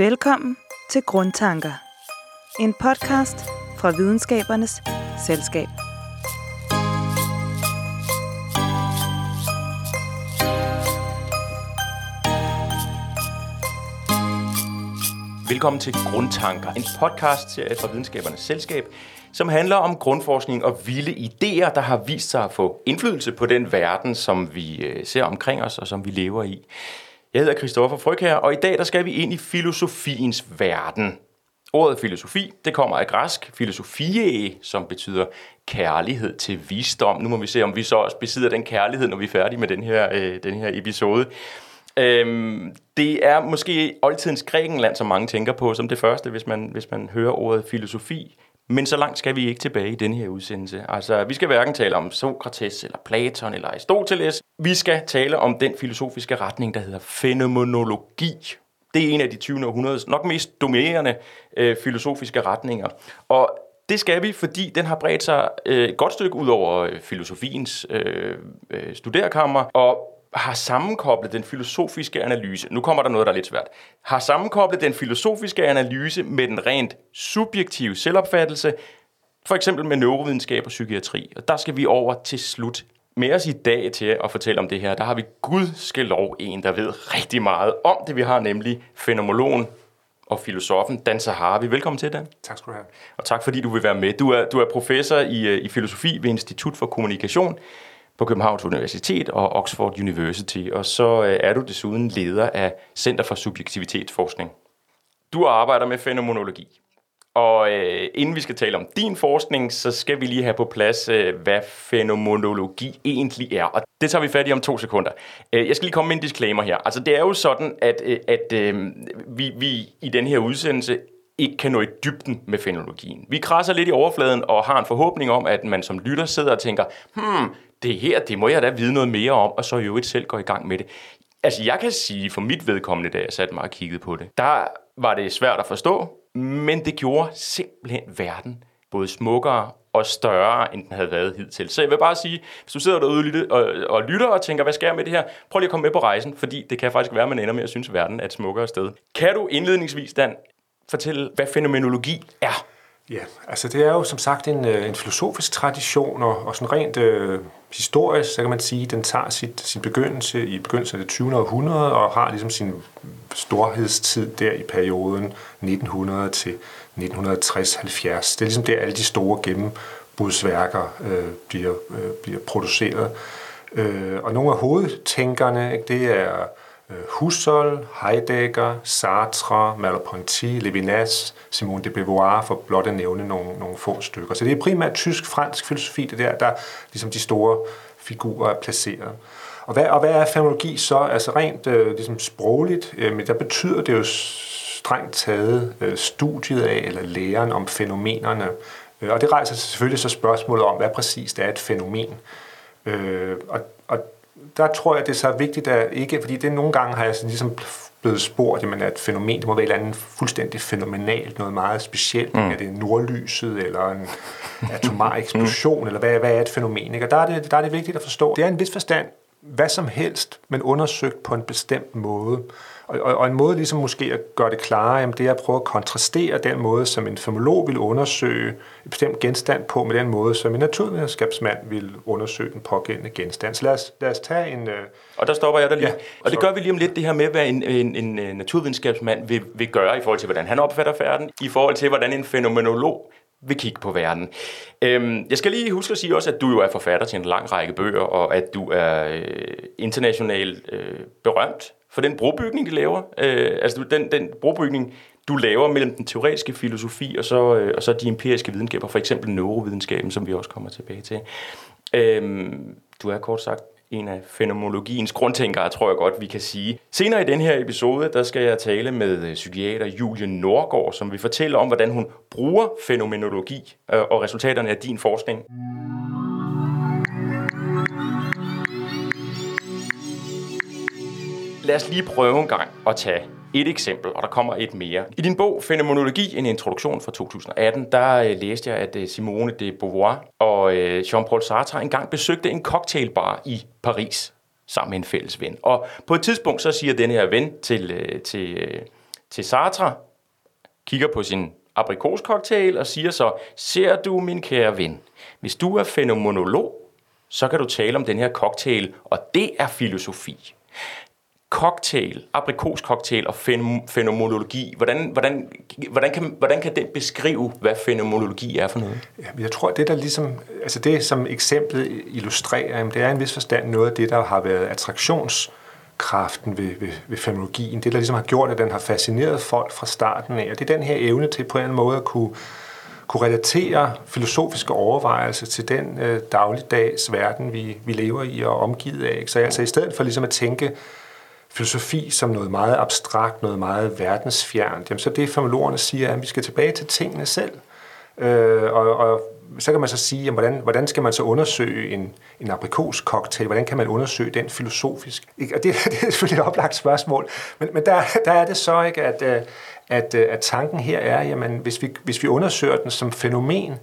Velkommen til Grundtanker, en podcast fra Videnskabernes Selskab. Velkommen til Grundtanker, en podcastserie fra Videnskabernes Selskab, som handler om grundforskning og vilde idéer, der har vist sig at få indflydelse på den verden, som vi ser omkring os og som vi lever i. Jeg hedder Christoffer Fryk her, og i dag der skal vi ind i filosofiens verden. Ordet filosofi, det kommer af græsk filosofie, som betyder kærlighed til visdom. Nu må vi se, om vi så også besidder den kærlighed, når vi er færdige med den her episode. Det er måske oldtidens Grækenland, som mange tænker på som det første, hvis man hører ordet filosofi. Men så langt skal vi ikke tilbage i den her udsendelse. Altså, vi skal hverken tale om Sokrates, eller Platon, eller Aristoteles. Vi skal tale om den filosofiske retning, der hedder fænomenologi. Det er en af de 20. århundredes nok mest dominerende filosofiske retninger. Og det skal vi, fordi den har bredt sig et godt stykke ud over filosofiens studerekammer, og har sammenkoblet den filosofiske analyse. Nu kommer der noget, der er lidt svært. Har sammenkoblet den filosofiske analyse med den rent subjektive selvopfattelse, for eksempel med neurovidenskab og psykiatri. Og der skal vi over til slut med os i dag til at fortælle om det her. Der har vi gudskelov en, der ved rigtig meget om det, vi har, nemlig fænomenologen og filosofen Dan Zahavi. Velkommen til, Dan. Tak skal du have. Og tak, fordi du vil være med. Du er professor i filosofi ved Institut for Kommunikation på Københavns Universitet og Oxford University, og så er du desuden leder af Center for Subjektivitetsforskning. Du arbejder med fænomenologi, og inden vi skal tale om din forskning, så skal vi lige have på plads, hvad fænomenologi egentlig er, og det tager vi fat i om 2 sekunder. Jeg skal lige komme med en disclaimer her. Altså, det er jo sådan, at vi i den her udsendelse ikke kan nå i dybden med fænomenologien. Vi krasser lidt i overfladen og har en forhåbning om, at man som lytter sidder og tænker, det her, det må jeg da vide noget mere om, og så jo ikke selv går i gang med det. Altså, jeg kan sige, for mit vedkommende, da jeg satte mig og kiggede på det, der var det svært at forstå, men det gjorde simpelthen verden både smukkere og større, end den havde været hidtil. Så jeg vil bare sige, hvis du sidder derude og lytter og tænker, hvad skal jeg med det her? Prøv lige at komme med på rejsen, fordi det kan faktisk være, man ender med at synes, verden er et smukkere sted. Kan du indledningsvis, Dan, fortælle, hvad fænomenologi er? Ja, altså det er jo som sagt en filosofisk tradition, og sådan rent historisk, så kan man sige, den tager sin begyndelse i begyndelsen af det 20. århundrede og har ligesom sin storhedstid der i perioden 1900 til 1960-70. Det er ligesom der, alle de store gennembrudsværker bliver produceret. Og nogle af hovedtænkerne, ikke, det er Husserl, Heidegger, Sartre, Merleau-Ponty, Levinas, Simone de Beauvoir, for blot at nævne nogle få stykker. Så det er primært tysk-fransk filosofi, det der ligesom de store figurer er placeret. Og hvad er fænomenologi så? Altså rent ligesom sprogligt, men der betyder det jo strengt taget studiet af, eller læren om fænomenerne. Og det rejser selvfølgelig så spørgsmålet om, hvad præcis det er et fænomen. Der tror jeg, det er så vigtigt, at ikke, fordi det nogle gange har jeg ligesom blevet spurgt, jamen, at et fænomen, det må være et eller andet fuldstændig fænomenalt, noget meget specielt. Er det nordlyset, eller en atomar eksplosion, eller hvad er et fænomen? Ikke? Og der er det vigtigt at forstå. Det er en vis forstand, hvad som helst, men undersøgt på en bestemt måde. Og en måde ligesom måske at gøre det klare, jamen, det er at prøve at kontrastere den måde, som en fænomenolog vil undersøge et bestemt genstand på, med den måde, som en naturvidenskabsmand vil undersøge den pågældende genstand. Så lad os tage en... Og der stopper jeg der lige. Ja, og det gør vi lige om lidt, det her med, hvad en naturvidenskabsmand vil gøre i forhold til, hvordan han opfatter verden, i forhold til, hvordan en fænomenolog vil kigge på verden. Jeg skal lige huske at sige også, at du jo er forfatter til en lang række bøger, og at du er internationalt berømt for den brobygning, du laver. Altså den brobygning, du laver mellem den teoretiske filosofi og så de empiriske videnskaber, for eksempel neurovidenskaben, som vi også kommer tilbage til. Du er kort sagt en af fænomenologiens grundtænkere, tror jeg godt, vi kan sige. Senere i den her episode, der skal jeg tale med psykiater Julie Nordgaard, som vil fortælle om, hvordan hun bruger fænomenologi og resultaterne af din forskning. Lad os lige prøve en gang at tage et eksempel, og der kommer et mere. I din bog, Fænomenologi, en introduktion fra 2018, der læste jeg, at Simone de Beauvoir og Jean-Paul Sartre engang besøgte en cocktailbar i Paris sammen med en fælles ven. Og på et tidspunkt så siger den her ven til til Sartre, kigger på sin aprikoscocktail og siger så, ser du, min kære ven, hvis du er fænomenolog, så kan du tale om den her cocktail, og det er filosofi. Cocktail, aprikoscocktail og fænomenologi, hvordan kan den beskrive, hvad fænomenologi er for noget? Jamen, jeg tror, det der ligesom, altså det som eksemplet illustrerer, jamen, det er i en vis forstand noget af det, der har været attraktionskraften ved fænomenologien, det der ligesom har gjort, at den har fascineret folk fra starten af, og det er den her evne til på en eller anden måde at kunne relatere filosofiske overvejelser til den dagligdags verden, vi lever i og er omgivet af. Ikke? Så altså i stedet for ligesom at tænke filosofi som noget meget abstrakt, noget meget verdensfjernt, jamen så det fænomenologerne siger, at vi skal tilbage til tingene selv. Og så kan man så sige, jamen, hvordan skal man så undersøge en aprikoscocktail? Hvordan kan man undersøge den filosofisk? Ikke? Og det er selvfølgelig et oplagt spørgsmål, men der er det så ikke, at tanken her er, jamen hvis vi undersøger den som fænomen,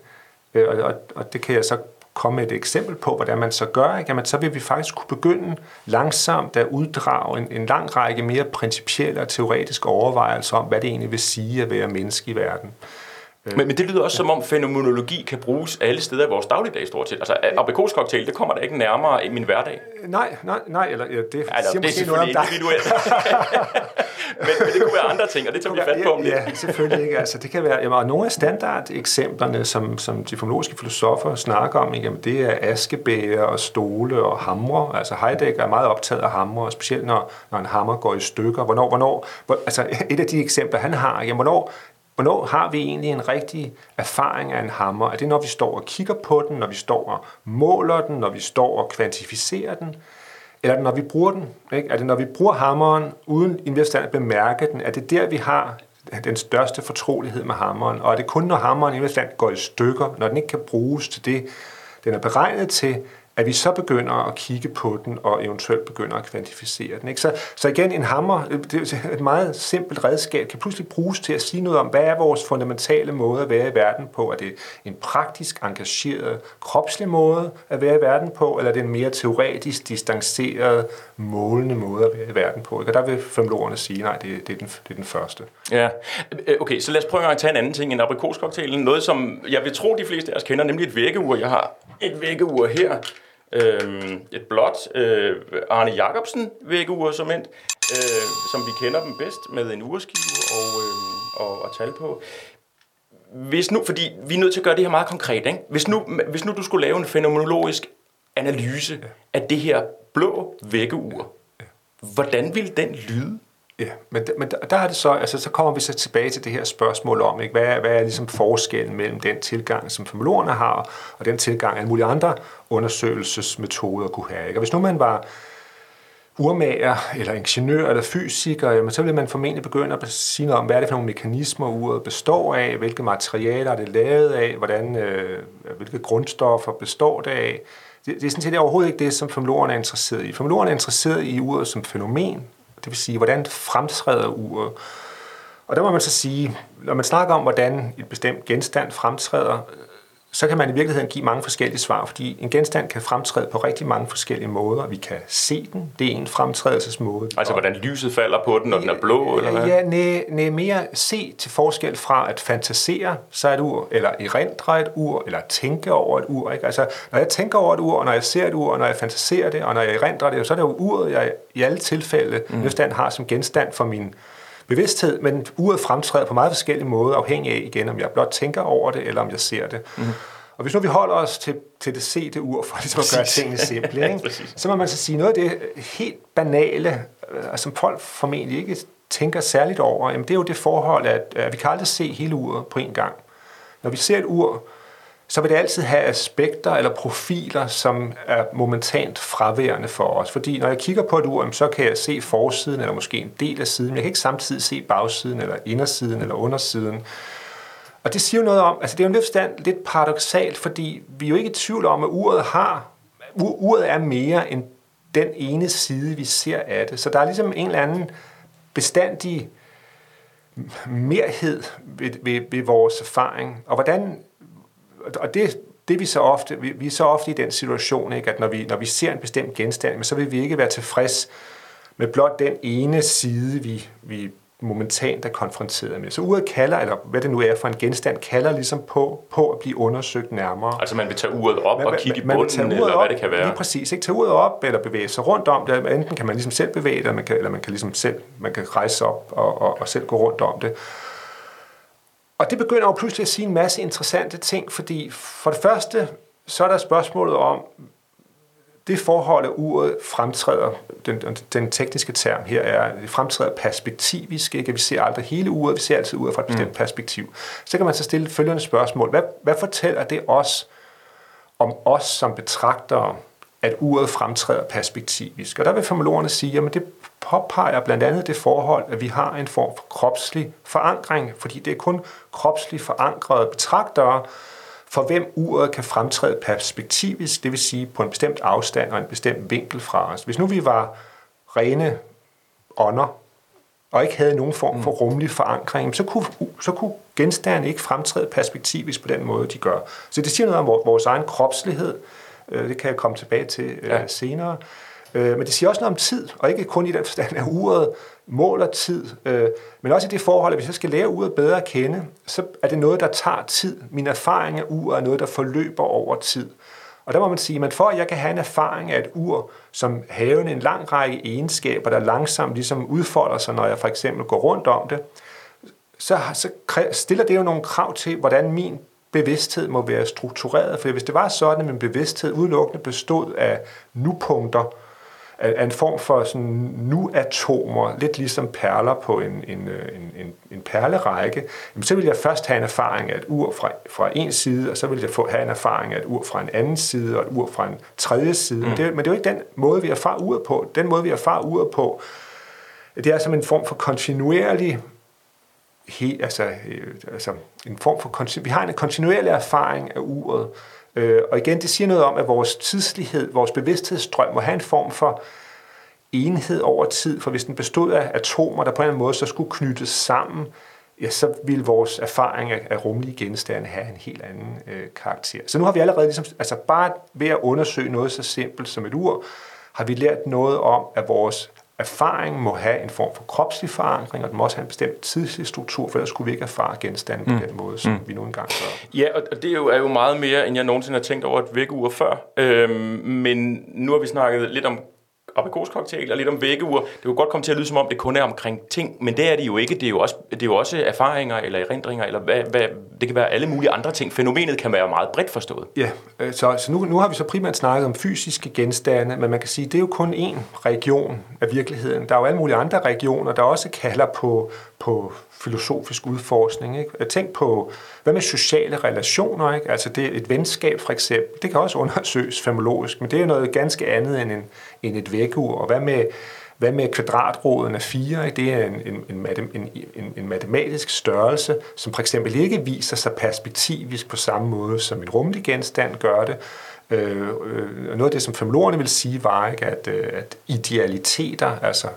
og det kan jeg så komme med et eksempel på, hvordan man så gør, ikke? Jamen, så vil vi faktisk kunne begynde langsomt at uddrage en lang række mere principielle og teoretiske overvejelser om, hvad det egentlig vil sige at være menneske i verden. Men det lyder også som om fænomenologi kan bruges alle steder i vores dagligdag stort set. Altså aprikoscocktail, det kommer der ikke nærmere i min hverdag. Nej, eller ja, det siger måske noget om dig. men det kunne være andre ting, og det tager vi fat på om lidt. Ja, selvfølgelig ikke. Altså, det kan være, jamen, og nogle af standardeksemplerne, som de fænomenologiske filosofer snakker om, jamen, det er askebæger og stole og hamre. Altså Heidegger er meget optaget af hamre, og specielt når en hammer går i stykker. Altså et af de eksempler, han har, jamen, hvornår har vi egentlig en rigtig erfaring af en hammer? Er det, når vi står og kigger på den, når vi står og måler den, når vi står og kvantificerer den? Eller er det, når vi bruger den? Ikke? Er det, når vi bruger hammeren, uden i en vis forstand at bemærke den? Er det der, vi har den største fortrolighed med hammeren? Og er det kun, når hammeren i en vis forstand går i stykker, når den ikke kan bruges til det, den er beregnet til, at vi så begynder at kigge på den og eventuelt begynder at kvantificere den. Ikke? Så igen, en hammer, det er et meget simpelt redskab, kan pludselig bruges til at sige noget om, hvad er vores fundamentale måde at være i verden på? Er det en praktisk, engageret, kropslig måde at være i verden på, eller er det en mere teoretisk, distanceret, målende måde at være i verden på? Ikke? Og der vil fænomenologerne sige, nej, det er den første. Ja, okay, så lad os prøve at tage en anden ting end aprikoscocktailen. Noget, som jeg vil tro, de fleste af os kender, nemlig et vækkeur. Jeg har et vækkeur her. Et blåt Arne Jacobsen vækkeur som vi kender dem bedst med en urskive og tal på. Hvis nu, fordi vi er nødt til at gøre det her meget konkret, ikke? Hvis nu du skulle lave en fænomenologisk analyse af det her blå vækkeur, hvordan ville den lyde? Ja, men der er det så, altså så kommer vi så tilbage til det her spørgsmål om, ikke? Hvad er ligesom forskellen mellem den tilgang, som fænomenologerne har, og den tilgang, alle mulige andre undersøgelsesmetoder kunne have. Ikke? Og hvis nu man var urmager, eller ingeniør, eller fysiker, jamen, så ville man formentlig begynde at sige noget om, hvad er det for nogle mekanismer, uret består af, hvilke materialer er det lavet af, hvilke grundstoffer består det af. Det er sådan set overhovedet ikke det, som fænomenologerne er interesseret i. Fænomenologerne er interesseret i uret som fænomen, det vil sige, hvordan fremtræder uret? Og der må man så sige, når man snakker om, hvordan et bestemt genstand fremtræder, så kan man i virkeligheden give mange forskellige svar, fordi en genstand kan fremtræde på rigtig mange forskellige måder. Vi kan se den, det er en fremtrædelsesmåde. Altså hvordan lyset falder på den, når den er blå? Eller hvad? Ja, mere se til forskel fra at fantasere sig et ur, eller erindre et ur, eller tænke over et ur. Ikke? Altså når jeg tænker over et ur, og når jeg ser et ur, og når jeg fantaserer det, og når jeg erindrer det, så er det jo uret, jeg i alle tilfælde nødvendigvis har som genstand for min bevidsthed, men uret fremtræder på meget forskellige måder, afhængig af igen, om jeg blot tænker over det, eller om jeg ser det. Mm. Og hvis nu vi holder os til det sete ur, for ligesom at gøre tingene simple, ikke? Så må man så sige, noget af det helt banale, som folk formentlig ikke tænker særligt over, jamen det er jo det forhold, at vi kan aldrig se hele uret på en gang. Når vi ser et ur, så vil det altid have aspekter eller profiler, som er momentant fraværende for os. Fordi når jeg kigger på et ur, så kan jeg se forsiden eller måske en del af siden, men jeg kan ikke samtidig se bagsiden eller indersiden eller undersiden. Og det siger jo noget om, altså det er jo en forstand lidt paradoksalt, fordi vi er jo ikke i tvivl om, at uret er mere end den ene side, vi ser af det. Så der er ligesom en eller anden bestandig merhed ved vores erfaring. Og hvordan... Og det vi er så ofte i den situation, ikke, at når vi ser en bestemt genstand, så vil vi ikke være tilfreds med blot den ene side, vi momentant er konfronteret med. Så uret kalder, eller hvad det nu er for en genstand, kalder ligesom på at blive undersøgt nærmere. Altså man vil tage uret op og kigge i bunden, eller op, hvad det kan være? Lige præcis, ikke? Tage uret op eller bevæge sig rundt om det. Enten kan man ligesom selv bevæge det, eller man kan rejse op og selv gå rundt om det. Og det begynder jo pludselig at sige en masse interessante ting, fordi for det første, så er der spørgsmålet om, det forhold, at uret fremtræder, den tekniske term her er, det fremtræder perspektivisk, ikke? Vi ser aldrig hele uret, vi ser altid uret fra et bestemt perspektiv. Så kan man så stille følgende spørgsmål. Hvad fortæller det os om os som betragtere, at uret fremtræder perspektivisk? Og der vil formulerne sige, at det påpeger blandt andet det forhold, at vi har en form for kropslig forankring, fordi det er kun kropslig forankrede betragtere, for hvem uret kan fremtræde perspektivisk, det vil sige på en bestemt afstand og en bestemt vinkel fra os. Hvis nu vi var rene ånder og ikke havde nogen form for rummelig forankring, så kunne genstande ikke fremtræde perspektivisk på den måde, de gør. Så det siger noget om vores egen kropslighed. Det kan jeg komme tilbage til senere. Men det siger også noget om tid, og ikke kun i den forstand, at uret måler tid, men også i det forhold, at hvis jeg skal lære uret bedre at kende, så er det noget, der tager tid. Min erfaring af uret er noget, der forløber over tid. Og der må man sige, at for at jeg kan have en erfaring af et ur, som havende en lang række egenskaber, der langsomt ligesom udfolder sig, når jeg for eksempel går rundt om det, så stiller det jo nogle krav til, hvordan min bevidsthed må være struktureret. For hvis det var sådan, at min bevidsthed udelukkende bestod af nupunkter, af en form for sådan nu-atomer, lidt ligesom perler på en perlerække, jamen så vil jeg først have en erfaring af et ur fra en side, og så vil jeg have en erfaring af et ur fra en anden side, og et ur fra en tredje side. Men det er jo ikke den måde, vi erfarer uret på. Den måde, vi erfarer uret på, det er som en form for kontinuerlig... vi har en kontinuerlig erfaring af uret. Og igen, det siger noget om, at vores tidslighed, vores bevidsthedsstrøm må have en form for enhed over tid, for hvis den bestod af atomer, der på en eller anden måde så skulle knyttes sammen, ja, så ville vores erfaring af rumlige genstande have en helt anden karakter. Så nu har vi allerede, ligesom, altså bare ved at undersøge noget så simpelt som et ur, har vi lært noget om, at vores erfaring må have en form for kropslig forankring, og den må også have en bestemt tidslig struktur, for ellers skulle vi ikke erfare genstande på den måde, som vi nu engang gør. Ja, og det er jo meget mere, end jeg nogensinde har tænkt over et vækkeur før. Men nu har vi snakket lidt om aprikoscocktail og lidt om vækkeur. Det kunne godt komme til at lyde, som om det kun er omkring ting, men det er det jo ikke. Det er jo også erfaringer eller erindringer, eller hvad, det kan være alle mulige andre ting. Fænomenet kan være meget bredt forstået. Ja, så nu har vi så primært snakket om fysiske genstande, men man kan sige, at det er jo kun én region af virkeligheden. Der er jo alle mulige andre regioner, der også kalder på filosofisk udforskning, ikke? Tænk på, hvad med sociale relationer, ikke? Altså det, et venskab for eksempel, det kan også undersøges fænomenologisk, men det er noget ganske andet end et vækkeur. Og hvad med kvadratroden af 4, ikke? Det er en matematisk størrelse, som for eksempel ikke viser sig perspektivisk på samme måde, som en rummelig genstand gør det. Noget af det, som fænomenologerne vil sige, var, ikke? At idealiteter, altså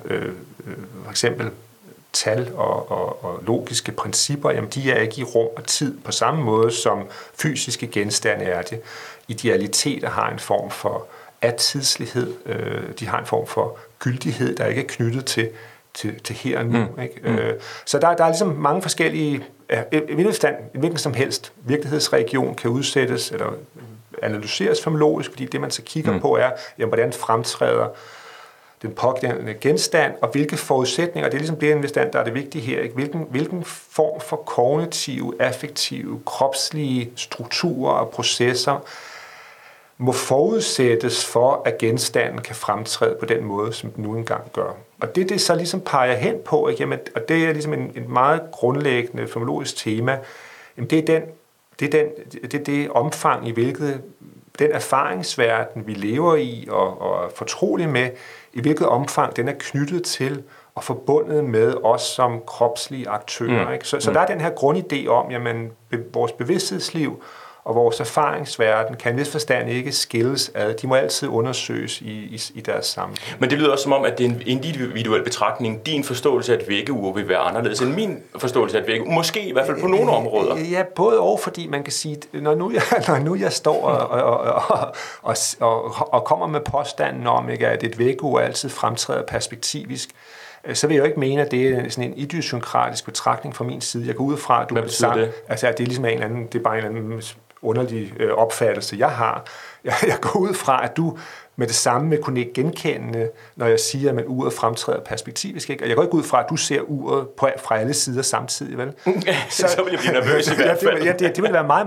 for eksempel tal og logiske principper, jamen de er ikke i rum og tid på samme måde, som fysiske genstande er det. Idealiteter har en form for atidslighed, de har en form for gyldighed, der ikke er knyttet til her og nu. Ikke? Så der er ligesom mange forskellige, hvilken som helst virkelighedsregion kan udsættes eller analyseres fænomenologisk, fordi det man så kigger på er, jamen, hvordan fremtræder den pågældende genstand, og hvilke forudsætninger, det er ligesom det genstand, der er det vigtige her, ikke? Hvilken form for kognitive, affektive, kropslige strukturer og processer må forudsættes for, at genstanden kan fremtræde på den måde, som den nu engang gør. Og det så ligesom peger hen på, ikke? Jamen, og det er ligesom et meget grundlæggende fænomenologisk tema, jamen, det er det omfang, i hvilket den erfaringsverden, vi lever i og er fortrolig med, i hvilket omfang den er knyttet til og forbundet med os som kropslige aktører. Ikke? Så der er den her grundidé om, jamen vores bevidsthedsliv og vores erfaringsverden kan i vis forstand ikke skilles ad. De må altid undersøges i deres sammenhæng. Men det lyder også som om, at det er en individuel betragtning. Din forståelse af et vækkeur vil være anderledes end min forståelse af et vækkeur. Måske i hvert fald på nogle områder. Ja, både og, fordi man kan sige, når nu jeg står og kommer med påstanden om, ikke, at et vækkeur altid fremtræder perspektivisk, så vil jeg jo ikke mene, at det er sådan en idiosynkratisk betragtning fra min side. Jeg går ud fra, at du det? Altså, at det er ligesom en eller anden, det er bare en eller anden underlig opfattelse, jeg har. Jeg går ud fra, at du med det samme vil kunne genkende, når jeg siger, at man uret fremtræder perspektivisk. Ikke? Og jeg går ikke ud fra, at du ser uret fra alle sider samtidig, vel? Så vil jeg blive nervøs i hvert fald. Ja, det vil være en meget,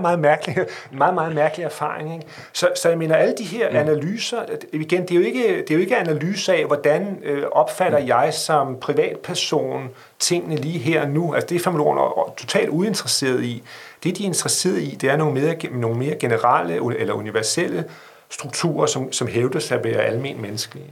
meget mærkelig erfaring. Ikke? Så jeg mener, alle de her analyser, igen, det er jo ikke analyser af, hvordan opfatter jeg som privatperson tingene lige her og nu. Altså, det er fænomenologerne totalt uinteresseret i. Det, de er interesseret i, det er nogle mere generelle eller universelle strukturer, som hævdes at være almen menneskelige.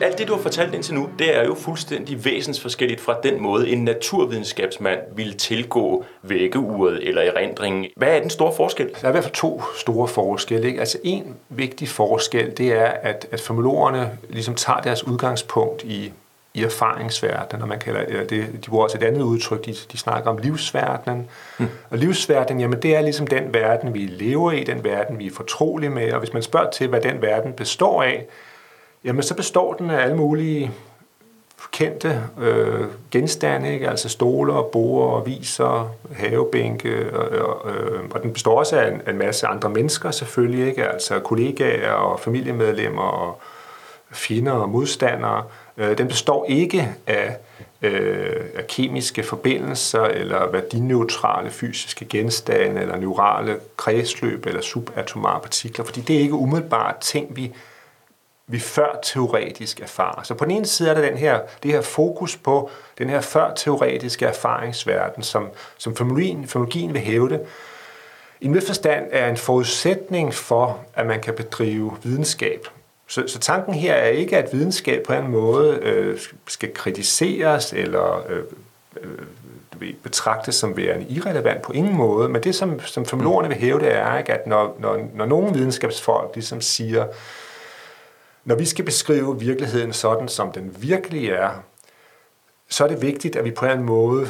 Alt det, du har fortalt indtil nu, det er jo fuldstændig væsensforskelligt fra den måde, en naturvidenskabsmand ville tilgå vækkeuret eller erindringen. Hvad er den store forskel? Der er i hvert fald to store forskelle. Ikke? Altså en vigtig forskel, det er, at fænomenologerne ligesom tager deres udgangspunkt i erfaringsverdenen, og man kalder det, de bruger også et andet udtryk, de snakker om livsverdenen. Og livsverdenen, jamen det er ligesom den verden, vi lever i, den verden, vi er fortrolige med, og hvis man spørger til, hvad den verden består af, jamen så består den af alle mulige kendte genstande, ikke? Altså stoler, borde, aviser, havebænke, og den består også af en masse andre mennesker selvfølgelig, ikke? Altså kollegaer og familiemedlemmer og fjender og modstandere. Den består ikke af kemiske forbindelser eller værdineutrale fysiske genstande eller neurale kredsløb eller subatomare partikler, fordi det er ikke umiddelbart ting, vi før teoretisk erfarer. Så på den ene side er der det her fokus på den her før teoretiske erfaringsverden, som fænomenologien vil hævde, i min forstand er en forudsætning for, at man kan bedrive videnskab. Så tanken her er ikke, at videnskab på en måde skal kritiseres eller betragtes som værende irrelevant på ingen måde, men det, som fænomenologerne vil hæve, det er, ikke, at når nogle videnskabsfolk ligesom siger, når vi skal beskrive virkeligheden sådan, som den virkelig er, så er det vigtigt, at vi på en måde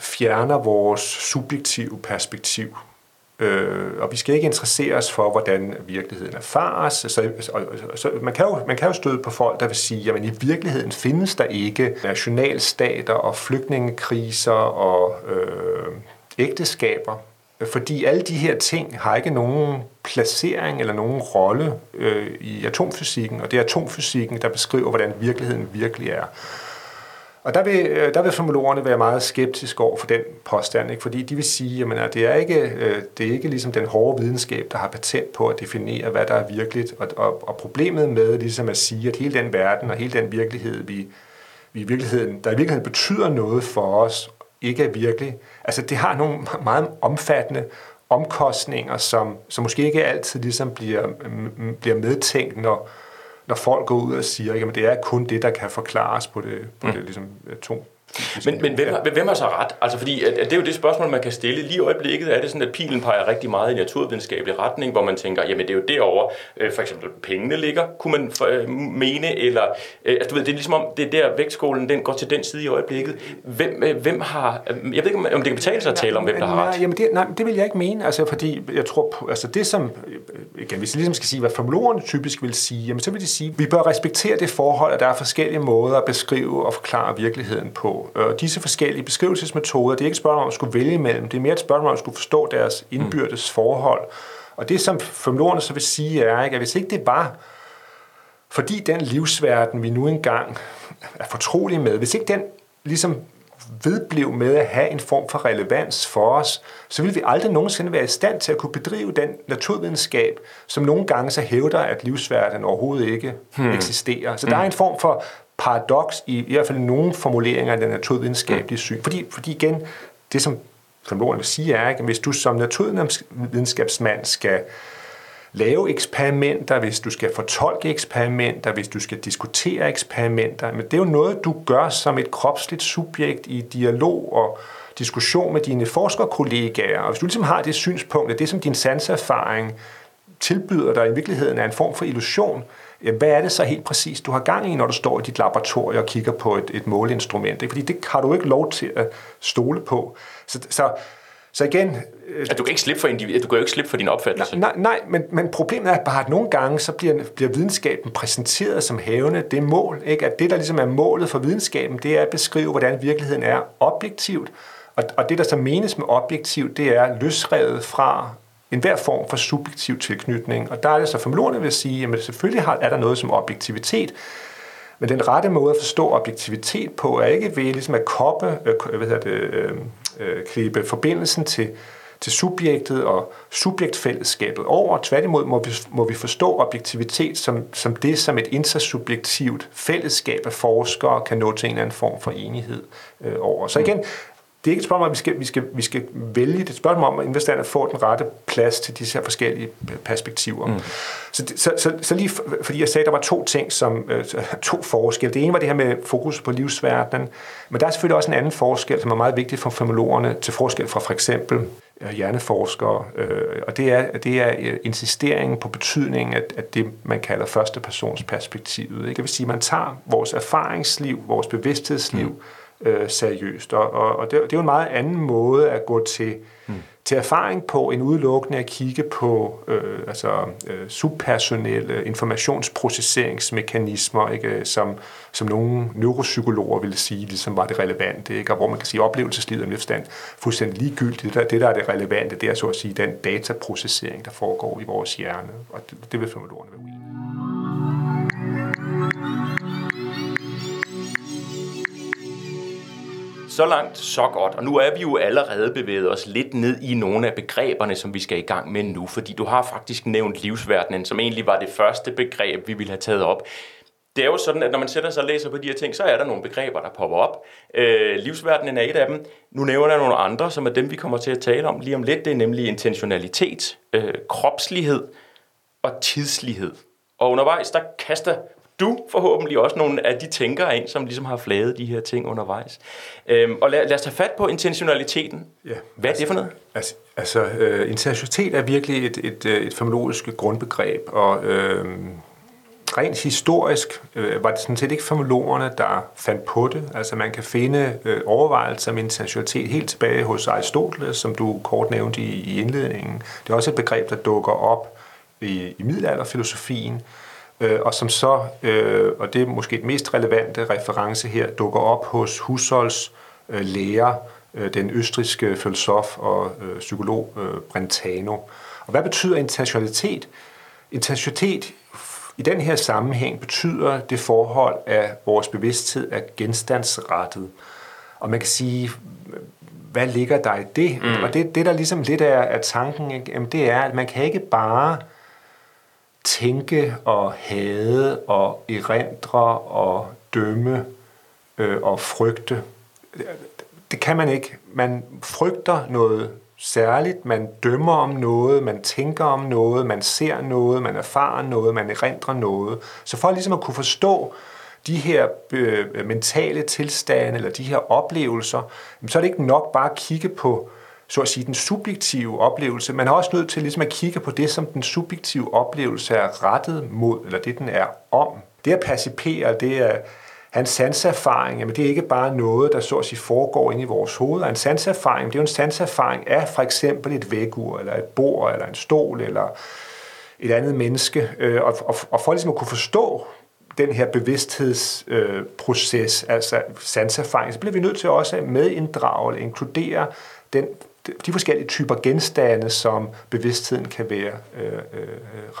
fjerner vores subjektive perspektiv. Og vi skal ikke interessere os for, hvordan virkeligheden erfares. Så man kan jo støde på folk, der vil sige, jamen i virkeligheden findes der ikke nationalstater og flygtningekriser og ægteskaber, fordi alle de her ting har ikke nogen placering eller nogen rolle i atomfysikken, og det er atomfysikken, der beskriver, hvordan virkeligheden virkelig er. Og der vil fænomenologerne være meget skeptiske over for den påstand, ikke? Fordi de vil sige, jamen, at det er ikke ligesom den hårde videnskab, der har patent på at definere, hvad der er virkeligt. Og problemet med ligesom at sige, at hele den verden og hele den virkelighed, der i virkeligheden betyder noget for os, ikke er virkelig. Altså det har nogle meget omfattende omkostninger, som måske ikke altid ligesom bliver medtænkt, når folk går ud og siger, at det er kun det, der kan forklares på det ligesom, atom. Men hvem har så ret? Altså, fordi at det er jo det spørgsmål, man kan stille. Lige i øjeblikket er det sådan, at pilen peger rigtig meget i naturvidenskabelig retning, hvor man tænker, jamen det er jo derovre, for eksempel pengene ligger, kunne man mene, eller altså, du ved, det er ligesom om, det er der vægtskålen, den går til den side i øjeblikket. Hvem har, jeg ved ikke, om det kan betale sig at tale om, hvem der har ret. Jamen det vil jeg ikke mene, altså fordi jeg tror, altså det som, igen, hvis jeg ligesom skal sige, hvad fænomenologerne typisk vil sige, jamen så vil de sige, vi bør respektere det forhold, at der er forskellige måder at beskrive og forklare virkeligheden på. Og disse forskellige beskrivelsesmetoder, det er ikke et spørgsmål om at skulle vælge imellem, det er mere et spørgsmål om at skulle forstå deres indbyrdes forhold. Og det, som fænomenologerne så vil sige, er, ikke, at hvis ikke det var, fordi den livsverden, vi nu engang er fortrolige med, hvis ikke den ligesom vedblev med at have en form for relevans for os, så ville vi aldrig nogensinde være i stand til at kunne bedrive den naturvidenskab, som nogle gange så hævder, at livsverden overhovedet ikke eksisterer. Så der er en form for paradoks i hvert fald nogle formuleringer af den naturvidenskabelige syn. Fordi igen, det som fænomenologerne vil sige er, at hvis du som naturvidenskabsmand skal lave eksperimenter, hvis du skal fortolke eksperimenter, hvis du skal diskutere eksperimenter, men det er jo noget, du gør som et kropsligt subjekt i dialog og diskussion med dine forskerkollegaer. Og hvis du ligesom har det synspunkt, at det som din sanserfaring tilbyder dig i virkeligheden er en form for illusion, hvad er det så helt præcis, du har gang i, når du står i dit laboratorium og kigger på et måleinstrument? Fordi det har du ikke lov til at stole på. Så, så, Så igen... Du kan ikke slippe for din opfattelse. Nej, men problemet er bare, at nogle gange så bliver videnskaben præsenteret som havende det mål, ikke? At det, der ligesom er målet for videnskaben, det er at beskrive, hvordan virkeligheden er objektivt. Og det, der så menes med objektivt, det er løsrevet fra enhver form for subjektiv tilknytning. Og der er det så formulerne vil sige, at selvfølgelig er der noget som objektivitet, men den rette måde at forstå objektivitet på er ikke ved ligesom at klippe forbindelsen til subjektet og subjektfællesskabet over. Tværtimod må vi forstå objektivitet som det, som et intersubjektivt fællesskab af forskere kan nå til en eller anden form for enighed over. Så igen, det er ikke et spørgsmål om, at vi skal vælge. Det er et spørgsmål om, at investorerne får den rette plads til disse her forskellige perspektiver. Mm. Så lige fordi jeg sagde, at der var to forskelle. Det ene var det her med fokus på livsverdenen, men der er selvfølgelig også en anden forskel, som er meget vigtig for fenomenologerne, til forskel fra for eksempel hjerneforskere, og det er insisteringen på betydningen af det, man kalder førstepersonsperspektivet. Det vil sige, at man tager vores erfaringsliv, vores bevidsthedsliv, seriøst. Og det er jo en meget anden måde at gå til erfaring på, end udelukkende at kigge på subpersonelle informationsprocesseringsmekanismer, ikke? Som nogle neuropsykologer ville sige, ligesom var det relevante, ikke? Og hvor man kan sige, oplevelseslivet er forstand fuldstændig ligegyldigt. Det, der er det relevante, det er så at sige den dataprocessering, der foregår i vores hjerne. Og det vil fenomenologerne være uenige. Så langt, så godt. Og nu er vi jo allerede bevæget os lidt ned i nogle af begreberne, som vi skal i gang med nu, fordi du har faktisk nævnt livsverdenen, som egentlig var det første begreb, vi ville have taget op. Det er jo sådan, at når man sætter sig og læser på de her ting, så er der nogle begreber, der popper op. Livsverdenen er et af dem. Nu nævner jeg nogle andre, som er dem, vi kommer til at tale om lige om lidt. Det er nemlig intentionalitet, kropslighed og tidslighed. Og undervejs, der kaster du forhåbentlig også nogle af de tænkere ind, som ligesom har flaget de her ting undervejs. Og lad os tage fat på intentionaliteten. Ja, hvad er det for noget? Intentionalitet er virkelig et fenomenologisk grundbegreb, og rent historisk var det sådan set ikke fenomenologerne, der fandt på det. Altså man kan finde overvejelser om intentionalitet helt tilbage hos Aristoteles, som du kort nævnte i indledningen. Det er også et begreb, der dukker op i middelalderfilosofien, og som så, og det er måske det mest relevante reference her, dukker op hos Husserls lærer, den østrigske filosof og psykolog Brentano. Og hvad betyder intentionalitet? Intentionalitet i den her sammenhæng betyder det forhold, at vores bevidsthed er genstandsrettet. Og man kan sige, hvad ligger der i det? Mm. Og det, der ligesom lidt er tanken, jamen det er, at man kan ikke bare tænke og hade og erindre og dømme og frygte. Det kan man ikke. Man frygter noget særligt, man dømmer om noget, man tænker om noget, man ser noget, man erfarer noget, man erindrer noget. Så for ligesom at kunne forstå de her mentale tilstande eller de her oplevelser, så er det ikke nok bare at kigge på så at sige den subjektive oplevelse. Man er også nødt til ligesom at kigge på det, som den subjektive oplevelse er rettet mod, eller det, den er om. Det at percipere, det er hans sanserfaring, men det er ikke bare noget, der så at sige foregår inde i vores hoved. En sanserfaring, det er jo en sanserfaring af for eksempel et vægur, eller et bord, eller en stol, eller et andet menneske. Og for ligesom at kunne forstå den her bevidsthedsproces, altså sanserfaring, så bliver vi nødt til også at medinddrage eller inkludere de forskellige typer genstande, som bevidstheden kan være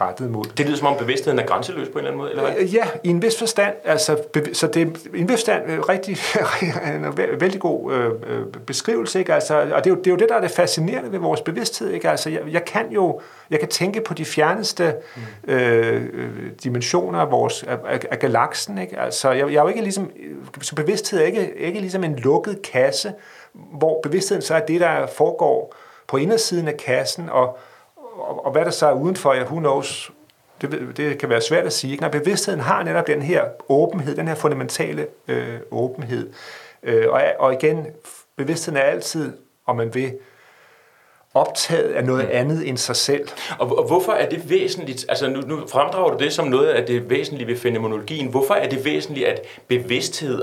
rettet mod. Det lyder som om bevidstheden er grænseløs på en eller anden måde, eller hvad? Ja, i en vis forstand. Altså, så det er i en vis forstand en vældig god beskrivelse, ikke? Altså, og det er jo det, der er det fascinerende ved vores bevidsthed, ikke? Altså, jeg kan tænke på de fjerneste dimensioner af vores af galaksen, ikke? Altså, jeg er jo ikke ligesom, så bevidsthed er ikke ligesom en lukket kasse, hvor bevidstheden så er det, der foregår på indersiden af kassen, og hvad der så er udenfor, ja, who knows, det kan være svært at sige. Når bevidstheden har netop den her åbenhed, den her fundamentale åbenhed, og igen, bevidstheden er altid, om man vil, optaget af noget andet end sig selv. Og hvorfor er det væsentligt, altså nu fremdrager du det som noget af det væsentlige ved fænomenologien, hvorfor er det væsentligt, at bevidsthed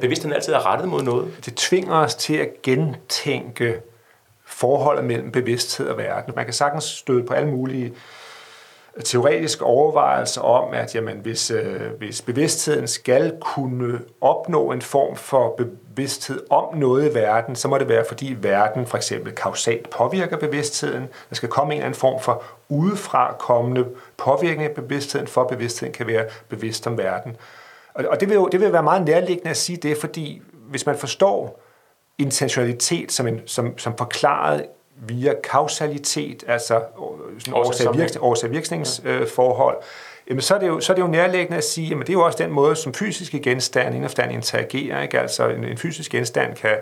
bevidstheden altid er rettet mod noget? Det tvinger os til at gentænke forholdet mellem bevidsthed og verden. Man kan sagtens støde på alle mulige teoretiske overvejelser om, at jamen, hvis bevidstheden skal kunne opnå en form for bevidsthed om noget i verden, så må det være, fordi verden for eksempel kausalt påvirker bevidstheden. Der skal komme en eller anden form for udefra kommende påvirkning af bevidstheden, for bevidstheden kan være bevidst om verden. Og det vil være meget nærliggende at sige det, fordi hvis man forstår intentionalitet som forklaret via kausalitet, altså årsag-virkningsforhold, så er det jo nærliggende at sige, at det er jo også den måde, som fysiske genstande interagerer. Ikke? Altså en fysisk genstand kan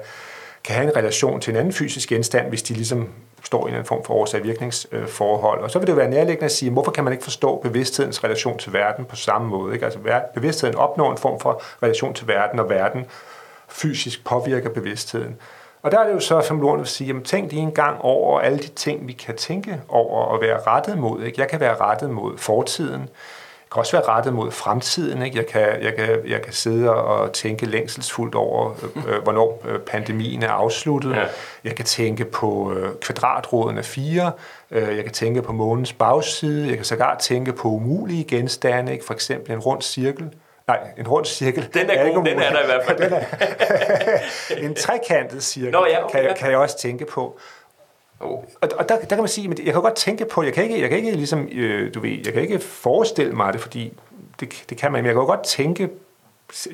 have en relation til en anden fysisk genstand, hvis de ligesom står i en anden form for årsag-virkningsforhold. Og så vil det jo være nærliggende at sige, hvorfor kan man ikke forstå bevidsthedens relation til verden på samme måde? Ikke? Altså bevidstheden opnår en form for relation til verden, og verden fysisk påvirker bevidstheden. Og der er det jo så, som Lorne vil sige, jamen, tænk lige en gang over alle de ting, vi kan tænke over og være rettet mod. Ikke? Jeg kan være rettet mod fortiden. Jeg kan også være rettet mod fremtiden. Ikke? Jeg kan sidde og tænke længselsfuldt over, hvornår pandemien er afsluttet. Ja. Jeg kan tænke på kvadratroden af 4. Jeg kan tænke på månens bagside. Jeg kan sågar tænke på umulige genstande. Ikke? For eksempel en rund cirkel. Nej, en rund cirkel. Den er god, den er der i hvert fald. En trekantet cirkel. Nå, ja, okay. kan jeg også tænke på. Og der kan man sige, at jeg kan godt tænke på, jeg kan ikke forestille mig det, fordi det kan man, men jeg kan godt tænke,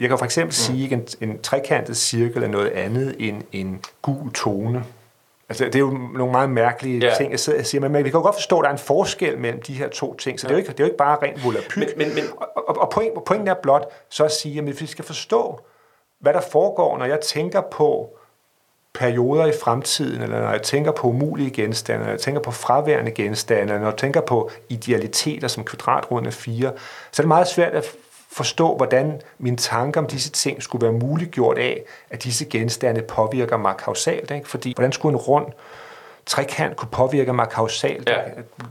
jeg kan for eksempel sige, at en trekantet cirkel er noget andet end en gul tone. Altså, det er jo nogle meget mærkelige ting, jeg sidder og siger, men vi kan jo godt forstå, at der er en forskel mellem de her to ting, så det er jo ikke bare rent volapyk. Og pointen er blot så at sige, at hvis vi skal forstå, hvad der foregår, når jeg tænker på perioder i fremtiden, eller når jeg tænker på umulige genstande, når jeg tænker på fraværende genstande, eller når jeg tænker på idealiteter som kvadratroden af 4, så er det meget svært at forstå, hvordan mine tanker om disse ting skulle være muliggjort af, at disse genstande påvirker mig kausalt. Ikke? Fordi hvordan skulle en rund trekant kunne påvirke mig kausalt? Ja.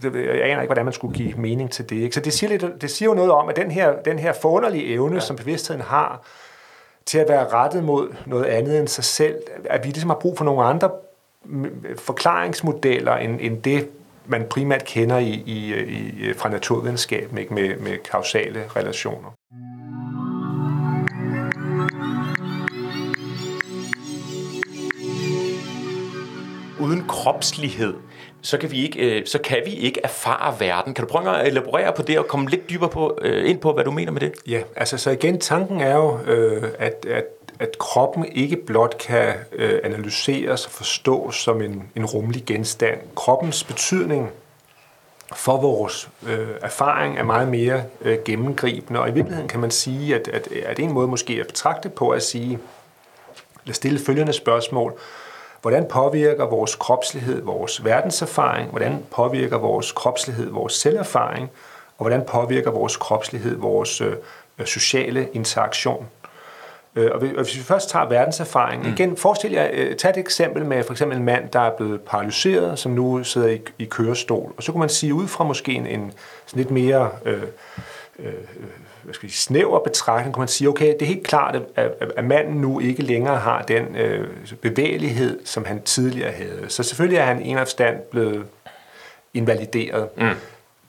Jeg aner ikke, hvordan man skulle give mening til det. Ikke? Så det siger jo noget om, at den her forunderlige evne, som bevidstheden har, til at være rettet mod noget andet end sig selv, at vi ligesom har brug for nogle andre forklaringsmodeller end det, man primært kender fra naturvidenskaben, ikke? Med kausale relationer. Uden kropslighed, så kan vi ikke erfare verden. Kan du prøve at elaborere på det og komme lidt dybere ind på, hvad du mener med det? Ja, altså så igen, tanken er jo, at kroppen ikke blot kan analyseres og forstås som en rummelig genstand. Kroppens betydning for vores erfaring er meget mere gennemgribende, og i virkeligheden kan man sige, at en måde måske at betragte på at sige, lad stille følgende spørgsmål. Hvordan påvirker vores kropslighed vores verdenserfaring? Hvordan påvirker vores kropslighed vores selverfaring? Og hvordan påvirker vores kropslighed vores sociale interaktion? Og hvis vi først tager verdenserfaringen, igen, forestil jer, tag et eksempel med for eksempel en mand, der er blevet paralyseret, som nu sidder i kørestol. Og så kunne man sige, ud fra måske en sådan lidt mere snæver betragtning, kunne man sige, okay, det er helt klart, at manden nu ikke længere har den bevægelighed, som han tidligere havde. Så selvfølgelig er han i en forstand blevet invalideret.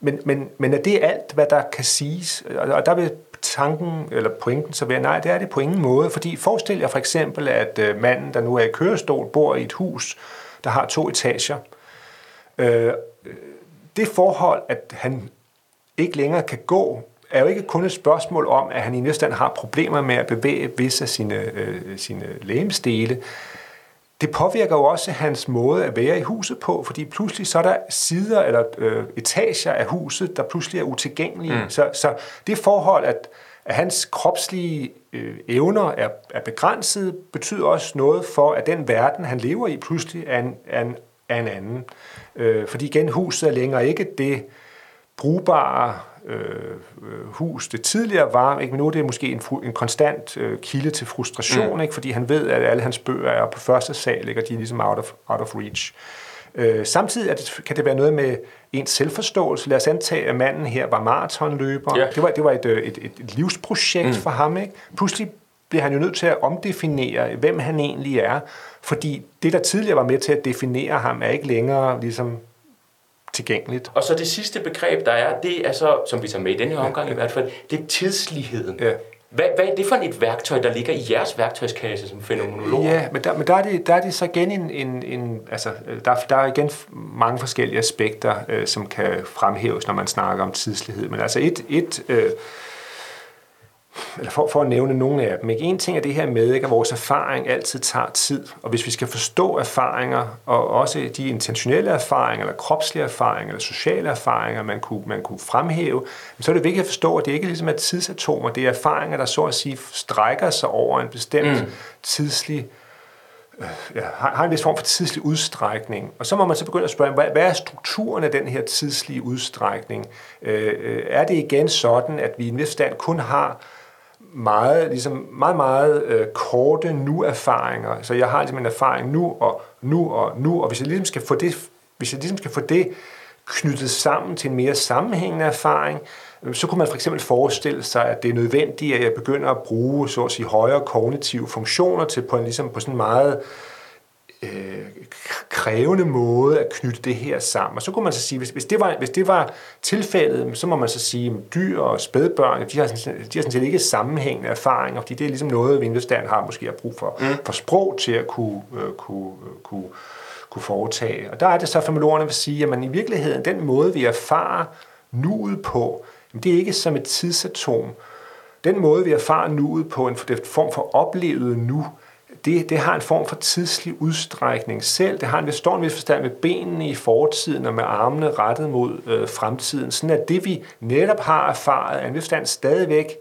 Men er det alt, hvad der kan siges? Og der vil tanken eller pointen så være, nej, det er det på ingen måde, fordi forestil jer for eksempel, at manden, der nu er i kørestol, bor i et hus, der har 2 etager. Det forhold, at han ikke længere kan gå, er jo ikke kun et spørgsmål om, at han i næsten har problemer med at bevæge visse af sine legemsdele. Det påvirker jo også hans måde at være i huset på, fordi pludselig så er der sider eller etager af huset, der pludselig er utilgængelige. Så det forhold, at hans kropslige evner er begrænset, betyder også noget for, at den verden, han lever i, pludselig er en anden. Fordi igen, huset er længere ikke det brugbare hus, det tidligere var, ikke? Men nu er det måske en konstant kilde til frustration, ikke? Fordi han ved, at alle hans bøger er på første sal, ikke? Og de er ligesom out of reach. Samtidig kan det være noget med ens selvforståelse. Lad os antage, at manden her var maratonløber. Yeah. Det var et livsprojekt for ham. Ikke? Pludselig bliver han jo nødt til at omdefinere, hvem han egentlig er, fordi det, der tidligere var med til at definere ham, er ikke længere ligesom tilgængeligt. Og så det sidste begreb, der er, det er så, som vi tager med i denne omgang i hvert fald, det er tidsligheden. Ja. Hvad er det for et værktøj, der ligger i jeres værktøjskasse som fænomenologer? Ja, men der er det så igen der er igen mange forskellige aspekter, som kan fremhæves, når man snakker om tidslighed. Men altså for at nævne nogle af dem, ikke? En ting er det her med, ikke, at vores erfaring altid tager tid, og hvis vi skal forstå erfaringer, og også de intentionelle erfaringer, eller kropslige erfaringer, eller sociale erfaringer, man kunne fremhæve, så er det vigtigt at forstå, at det ikke ligesom er tidsatomer, det er erfaringer, der så at sige strækker sig over en bestemt har en vis form for tidslig udstrækning. Og så må man så begynde at spørge, hvad er strukturen af den her tidslige udstrækning? Er det igen sådan, at vi i en vis stand kun har meget korte nu-erfaringer. Så jeg har ligesom en erfaring nu, og hvis jeg ligesom skal få det knyttet sammen til en mere sammenhængende erfaring, så kunne man for eksempel forestille sig, at det er nødvendigt, at jeg begynder at bruge så at sige højere kognitive funktioner til på sådan en meget krævende måde at knytte det her sammen. Og så kunne man så sige, hvis det var tilfældet, så må man så sige, at dyr og spædbørn, de har sådan set ikke sammenhængende erfaringer, fordi det er ligesom noget, videnskabsmanden har måske brug for sprog til at kunne foretage. Og der er det så, at fænomenologerne vil sige, at man i virkeligheden, den måde, vi erfarer nuet på, det er ikke som et tidsatom. Den måde, vi erfarer nuet på, en form for oplevet nu, det har en form for tidslig udstrækning selv. Det har en vis forstand med benene i fortiden og med armene rettet mod fremtiden. Sådan at det, vi netop har erfaret, er en vis forstand stadigvæk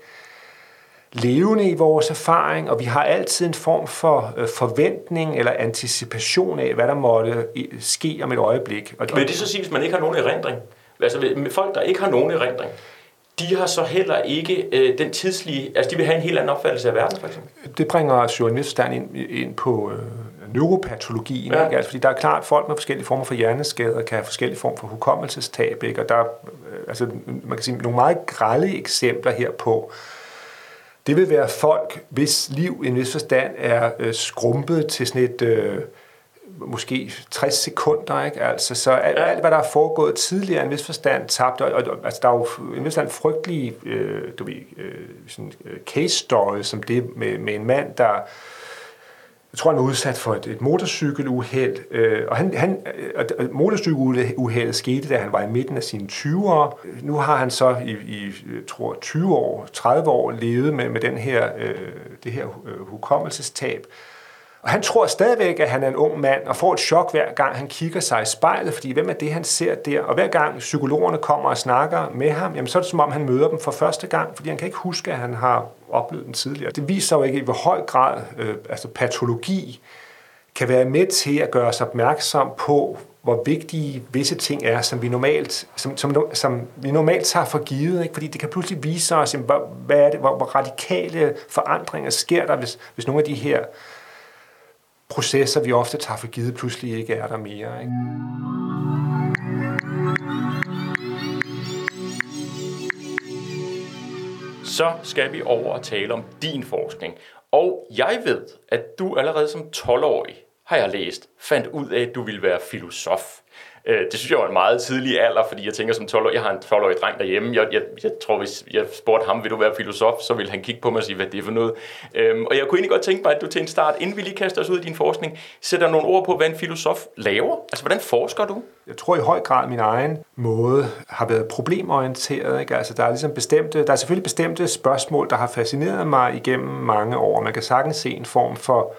levende i vores erfaring, og vi har altid en form for forventning eller anticipation af, hvad der måtte ske om et øjeblik. Vil det så sige, hvis man ikke har nogen erindring? Altså folk, der ikke har nogen erindring, de har så heller ikke den tidslige... Altså, de vil have en helt anden opfattelse af verden, for eksempel. Det bringer os jo en vis stand ind på neuropatologien, ja. Ikke? Altså, fordi der er klart, at folk med forskellige former for hjerneskader kan have forskellige former for hukommelsestab, ikke? Og der er, man kan sige, nogle meget grelle eksempler herpå. Det vil være folk, hvis liv i en vis forstand er skrumpet til sådan et... måske 60 sekunder, ikke? Altså, så alt, hvad der er foregået tidligere, en vis forstand tabt, og altså, der er jo en vis forstand frygtelige case stories, som det med en mand, der, jeg tror, han var udsat for et motorcykeluheld, og motorcykeluheldet skete, da han var i midten af sine 20'ere. Nu har han så i 30 år levet med den her, det her hukommelsestab. Og han tror stadigvæk, at han er en ung mand, og får et chok hver gang, han kigger sig i spejlet, fordi hvem er det, han ser der? Og hver gang psykologerne kommer og snakker med ham, jamen, så er det som om, han møder dem for første gang, fordi han kan ikke huske, at han har oplevet den tidligere. Det viser jo ikke, i hvor høj grad patologi kan være med til at gøre os opmærksom på, hvor vigtige visse ting er, som vi normalt tager for givet, ikke? Fordi det kan pludselig vise os, jamen, hvad er det, hvor radikale forandringer sker der, hvis nogle af de her processer, vi ofte tager for givet, pludselig ikke er der mere, ikke? Så skal vi over og tale om din forskning. Og jeg ved, at du allerede som 12-årig, har jeg læst, fandt ud af, at du ville være filosof. Det synes jeg var en meget tidlig alder, fordi jeg tænker som 12-årig, jeg har en 12-årig dreng derhjemme. Jeg tror, hvis jeg spurgte ham, vil du være filosof, så ville han kigge på mig og sige, hvad det er for noget. Og jeg kunne egentlig godt tænke mig, at du til en start, inden vi lige kaster os ud i din forskning, sætter nogle ord på, hvad en filosof laver. Altså, hvordan forsker du? Jeg tror i høj grad, min egen måde har været problemorienteret, ikke? Altså, der er selvfølgelig bestemte spørgsmål, der har fascineret mig igennem mange år. Man kan sagtens se en form for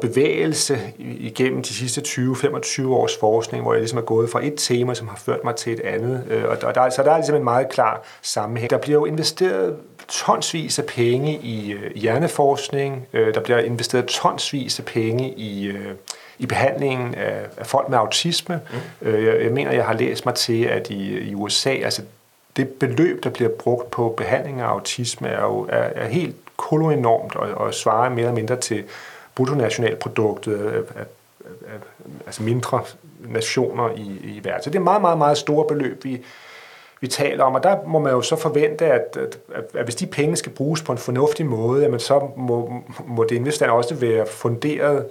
bevægelse igennem de sidste 20-25 års forskning, hvor jeg ligesom er gået fra et tema, som har ført mig til et andet. Og der er ligesom en meget klar sammenhæng. Der bliver jo investeret tonsvis af penge i hjerneforskning. Der bliver investeret tonsvis af penge i behandlingen af folk med autisme. Jeg mener, jeg har læst mig til, at i USA, altså det beløb, der bliver brugt på behandling af autisme, er helt koloenormt og svarer mere eller mindre til bruttonationalproduktet af mindre nationer i verden. Så det er meget, meget, meget store beløb, vi vi taler om, og der må man jo så forvente, at hvis de penge skal bruges på en fornuftig måde, jamen så må det investerende også være funderet,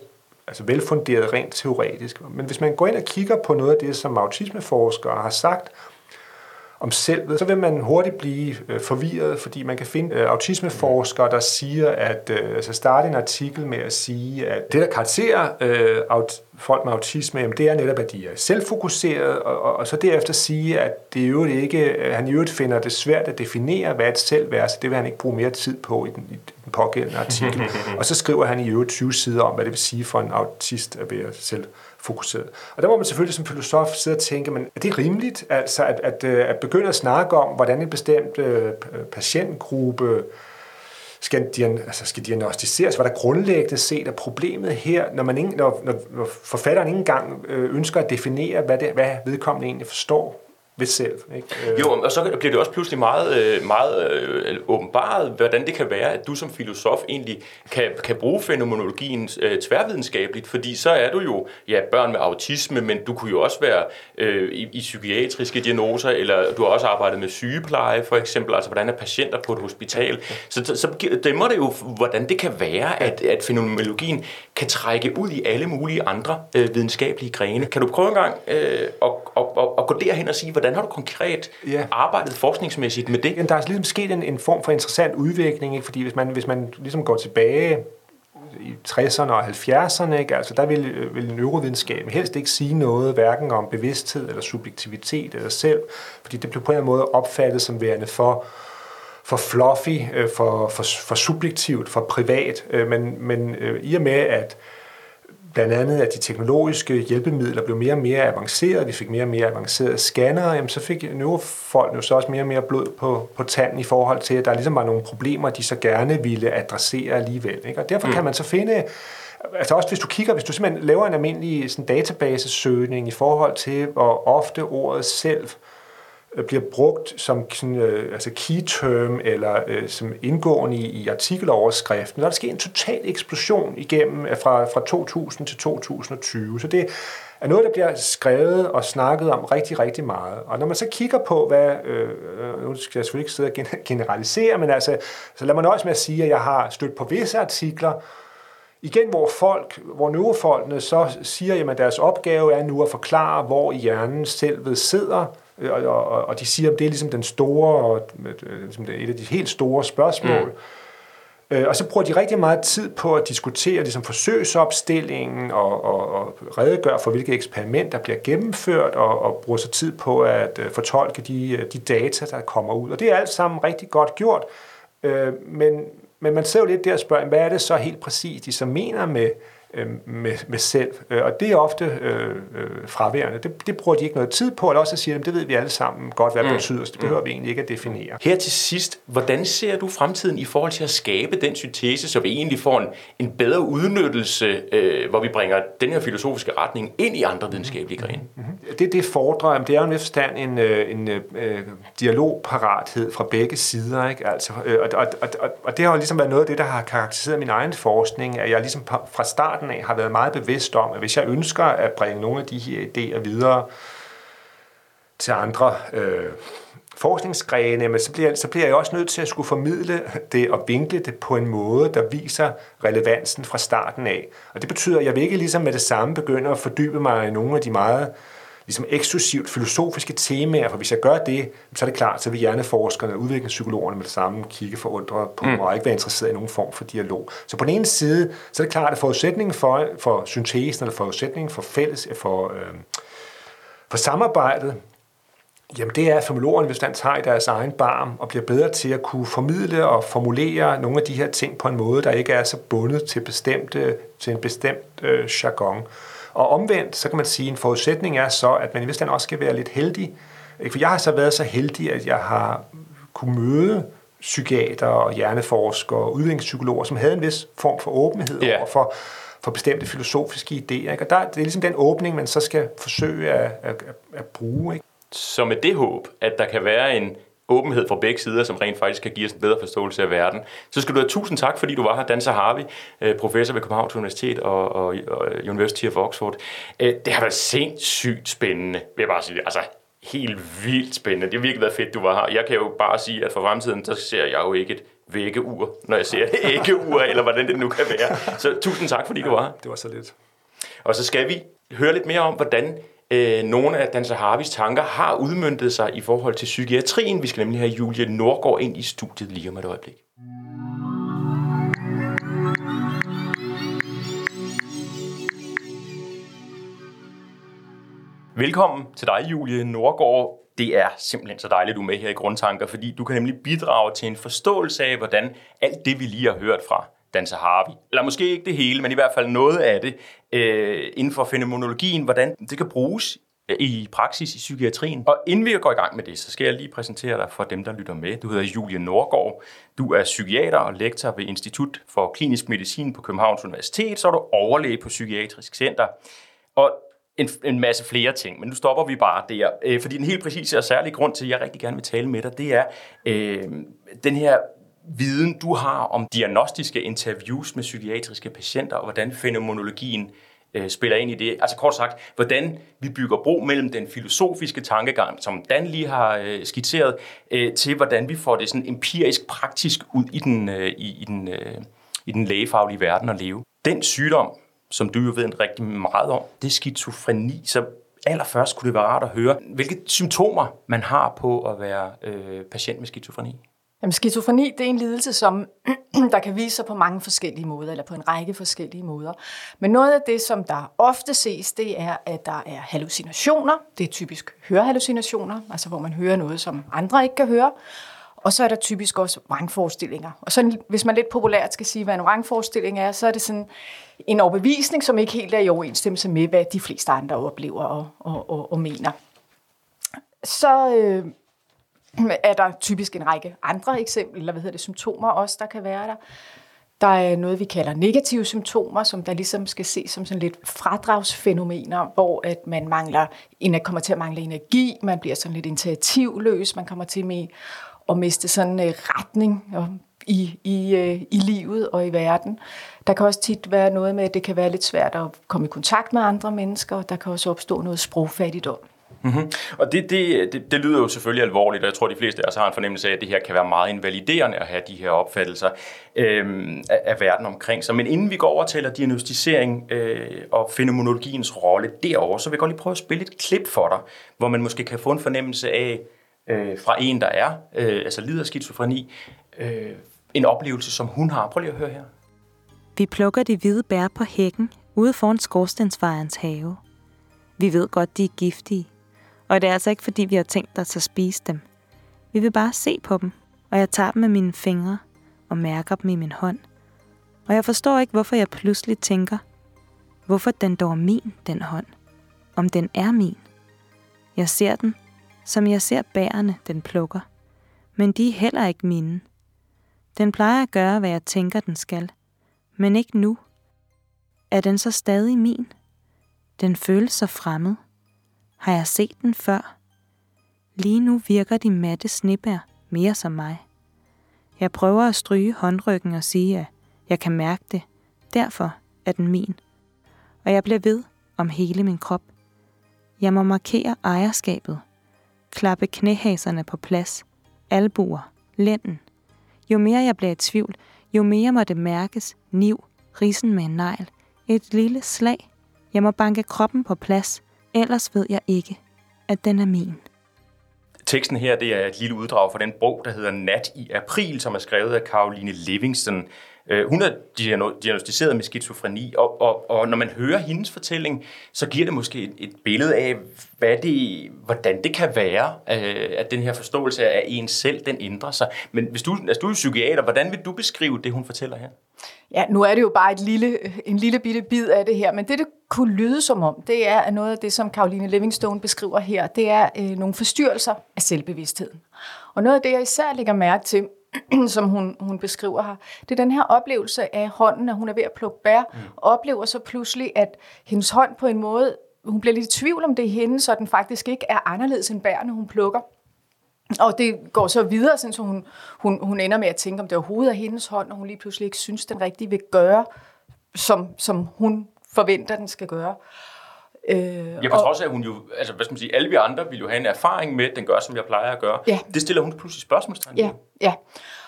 altså velfunderet rent teoretisk. Men hvis man går ind og kigger på noget af det, som autismeforskere har sagt om selvet, så vil man hurtigt blive forvirret, fordi man kan finde autismeforskere, der siger, at altså starte en artikel med at sige, at det, der karakteriserer folk med autisme, jamen, det er netop, at de er selvfokuserede, og så derefter sige, at han i øvrigt finder det svært at definere, hvad et selv er, så det vil han ikke bruge mere tid på i den pågældende artikel. Og så skriver han i øvrigt 20 sider om, hvad det vil sige for en autist at være selvfokuseret. Og der må man selvfølgelig som filosof sidde og tænke, men er det rimeligt altså at begynde at snakke om, hvordan en bestemt patientgruppe skal diagnostiseres, hvad der grundlæggende set er problemet her, når forfatteren ikke engang ønsker at definere, hvad vedkommende egentlig forstår ved selv. Ikke? Jo, og så bliver det også pludselig meget åbenbart, hvordan det kan være, at du som filosof egentlig kan bruge fænomenologien tværvidenskabeligt, fordi så er du jo børn med autisme, men du kunne jo også være i psykiatriske diagnoser, eller du har også arbejdet med sygepleje for eksempel, altså hvordan er patienter på et hospital. Så dæmmer det jo, hvordan det kan være, at fænomenologien kan trække ud i alle mulige andre videnskabelige grene. Kan du prøve en gang at gå derhen og sige, hvordan har du konkret arbejdet forskningsmæssigt med det? Der er ligesom sket en form for interessant udvikling, ikke? Fordi hvis man ligesom går tilbage i 60'erne og 70'erne, ikke? Altså, der vil neurovidenskab helst ikke sige noget, hverken om bevidsthed eller subjektivitet eller selv, fordi det blev på en eller anden måde opfattet som værende for fluffy, for subjektivt, for privat. Men i og med, at blandt andet, at de teknologiske hjælpemidler blev mere og mere avancerede, vi fik mere og mere avancerede scannere, jamen så fik neurofolk jo så også mere og mere blod på tanden i forhold til, at der ligesom var nogle problemer, de så gerne ville adressere alligevel. Ikke? Og derfor kan man så finde, altså også hvis du simpelthen laver en almindelig sådan databasesøgning i forhold til, hvor ofte ordet selv bliver brugt som altså key term eller som indgående i artikeloverskriften. Der er sket en total eksplosion igennem fra 2000 til 2020. Så det er noget, der bliver skrevet og snakket om rigtig, rigtig meget. Og når man så kigger på, hvad... nu skal jeg selvfølgelig ikke sidde og generalisere, men altså, så lad mig nøjes med at sige, at jeg har stødt på visse artikler, igen, hvor neurofolkene så siger, at deres opgave er nu at forklare, hvor i hjernen selvet sidder, og de siger, at det er ligesom den store, ligesom et af de helt store spørgsmål. Og så bruger de rigtig meget tid på at diskutere ligesom forsøgsopstillingen og redegøre for, hvilke eksperimenter der bliver gennemført, og bruger så tid på at fortolke de data, der kommer ud. Og det er alt sammen rigtig godt gjort, men man ser jo lidt der og spørger, hvad er det så helt præcist, de så mener med selv, og det er ofte fraværende. Det bruger de ikke noget tid på, eller også at sige, at det ved vi alle sammen godt, hvad det betyder, det behøver vi egentlig ikke at definere. Her til sidst, hvordan ser du fremtiden i forhold til at skabe den syntese, så vi egentlig får en bedre udnyttelse, hvor vi bringer den her filosofiske retning ind i andre videnskabelige grene? Det fordrer, det er jo en forstand en dialogparathed fra begge sider, ikke? Altså, og det har jo ligesom været noget af det, der har karakteriseret min egen forskning, at jeg ligesom fra starten af har været meget bevidst om, at hvis jeg ønsker at bringe nogle af de her idéer videre til andre forskningsgrene, men så bliver jeg også nødt til at skulle formidle det og vinkle det på en måde, der viser relevansen fra starten af. Og det betyder, at jeg vil ikke ligesom med det samme begynde at fordybe mig i nogle af de meget ligesom eksklusivt filosofiske temaer, for hvis jeg gør det, så er det klart, så vil hjerneforskerne og udviklingspsykologerne med det samme kigge forundret på mig og ikke være interesseret i nogen form for dialog. Så på den ene side, så er det klart, at forudsætningen for syntesen, eller forudsætningen for fælles, for samarbejdet, jamen det er, at fænomenologerne, hvis man tager i deres egen barm og bliver bedre til at kunne formidle og formulere nogle af de her ting på en måde, der ikke er så bundet til en bestemt jargon. Og omvendt, så kan man sige, at en forudsætning er så, at man i Vestland også skal være lidt heldig. For jeg har så været så heldig, at jeg har kunne møde psykiater og hjerneforskere og udviklingspsykologer, som havde en vis form for åbenhed overfor for bestemte filosofiske idéer. Ikke? Og det er ligesom den åbning, man så skal forsøge at bruge. Ikke? Så med det håb, at der kan være en åbenhed fra begge sider, som rent faktisk kan give os en bedre forståelse af verden. Så skal du have tusind tak, fordi du var her, Dan Zahavi, professor ved Københavns Universitet og University of Oxford. Det har været sindssygt spændende, vil jeg bare sige. Altså, helt vildt spændende. Det har virkelig været fedt, du var her. Jeg kan jo bare sige, at for fremtiden, så ser jeg jo ikke et vækkeur, når jeg ser et æggeur, eller hvordan det nu kan være. Så tusind tak, fordi du var her. Det var så lidt. Og så skal vi høre lidt mere om, hvordan nogle af Dan Zahavis tanker har udmøntet sig i forhold til psykiatrien. Vi skal nemlig have Julie Nordgaard ind i studiet lige om et øjeblik. Velkommen til dig, Julie Nordgaard. Det er simpelthen så dejligt, du er med her i Grundtanker, fordi du kan nemlig bidrage til en forståelse af, hvordan alt det, vi lige har hørt fra Dan Zahavi, eller måske ikke det hele, men i hvert fald noget af det, inden for fænomenologien, hvordan det kan bruges i praksis i psykiatrien. Og inden vi går i gang med det, så skal jeg lige præsentere dig for dem, der lytter med. Du hedder Julie Nordgaard. Du er psykiater og lektor ved Institut for Klinisk Medicin på Københavns Universitet, så er du overlæge på Psykiatrisk Center. Og en masse flere ting, men nu stopper vi bare der. Fordi den helt præcise og særlige grund til, at jeg rigtig gerne vil tale med dig, det er den her viden, du har om diagnostiske interviews med psykiatriske patienter, og hvordan fænomenologien spiller ind i det. Altså kort sagt, hvordan vi bygger bro mellem den filosofiske tankegang, som Dan lige har skitseret, til hvordan vi får det sådan empirisk praktisk ud i den lægefaglige verden at leve. Den sygdom, som du jo ved rigtig meget om, det er skizofreni. Så allerførst kunne det være rart at høre, hvilke symptomer man har på at være patient med skizofreni? Jamen, skizofreni, det er en lidelse, som der kan vise sig på mange forskellige måder, eller på en række forskellige måder. Men noget af det, som der ofte ses, det er, at der er hallucinationer. Det er typisk hørehallucinationer, altså hvor man hører noget, som andre ikke kan høre. Og så er der typisk også vrangforestillinger. Og så, hvis man lidt populært skal sige, hvad en vrangforestilling er, så er det sådan en overbevisning, som ikke helt er i overensstemmelse med, hvad de fleste andre oplever og mener. Så er der typisk en række andre eksempler, eller symptomer også, der kan være der. Der er noget, vi kalder negative symptomer, som der ligesom skal ses som sådan lidt fradragsfænomener, hvor at man kommer til at mangle energi, man bliver sådan lidt initiativløs, man kommer til med og miste sådan en retning i livet og i verden. Der kan også tit være noget med, at det kan være lidt svært at komme i kontakt med andre mennesker, og der kan også opstå noget sprogfattigdom. Mm-hmm. Og det lyder jo selvfølgelig alvorligt, og jeg tror, de fleste af os har en fornemmelse af, at det her kan være meget invaliderende at have de her opfattelser af verden omkring sig. Men inden vi går over og taler diagnostisering og fænomenologiens rolle derovre, så vil jeg godt lige prøve at spille et klip for dig, hvor man måske kan få en fornemmelse af, fra en, der er, altså lider af skizofreni, en oplevelse, som hun har. Prøv lige at høre her. Vi plukker de hvide bær på hækken ude foran skorstensfejerens have. Vi ved godt, de er giftige, og det er altså ikke, fordi vi har tænkt os at spise dem. Vi vil bare se på dem, og jeg tager dem med mine fingre og mærker dem i min hånd. Og jeg forstår ikke, hvorfor jeg pludselig tænker, hvorfor den dog er min, den hånd, om den er min. Jeg ser den, som jeg ser bærene, den plukker. Men de er heller ikke mine. Den plejer at gøre, hvad jeg tænker, den skal. Men ikke nu. Er den så stadig min? Den føles så fremmed. Har jeg set den før? Lige nu virker de matte snebær mere som mig. Jeg prøver at stryge håndryggen og sige, at jeg kan mærke det. Derfor er den min. Og jeg bliver ved om hele min krop. Jeg må markere ejerskabet. Klappe knæhaserne på plads, albuer, lænden. Jo mere jeg bliver i tvivl, jo mere må det mærkes, niv, rissen med en negl, et lille slag. Jeg må banke kroppen på plads, ellers ved jeg ikke, at den er min. Teksten her, det er et lille uddrag fra den bog, der hedder Nat i April, som er skrevet af Caroline Livingston. Hun er diagnosticeret med skizofreni, og når man hører hendes fortælling, så giver det måske et billede af, hvordan det kan være, at den her forståelse af en selv, den ændrer sig. Men hvis du er psykiater, hvordan vil du beskrive det, hun fortæller her? Ja, nu er det jo bare en lille bitte bid af det her, men det kunne lyde som om, det er noget af det, som Caroline Livingstone beskriver her, det er nogle forstyrrelser af selvbevidstheden. Og noget af det, jeg især lægger mærke til, som hun beskriver her, det er den her oplevelse af hånden, at hun er ved at plukke bær, og oplever så pludselig, at hendes hånd på en måde, hun bliver lidt i tvivl om det er hende, så den faktisk ikke er anderledes end bærene, hun plukker. Og det går så videre, så hun ender med at tænke, om det overhovedet er hendes hånd, og hun lige pludselig ikke synes, den rigtige vil gøre, som hun forventer, den skal gøre. Ja, på trods af, at hun jo, altså hvad skal man sige, alle vi andre vil jo have en erfaring med, den gør, som jeg plejer at gøre. Ja. Det stiller hun pludselig spørgsmålstegn ved. Ja, ja.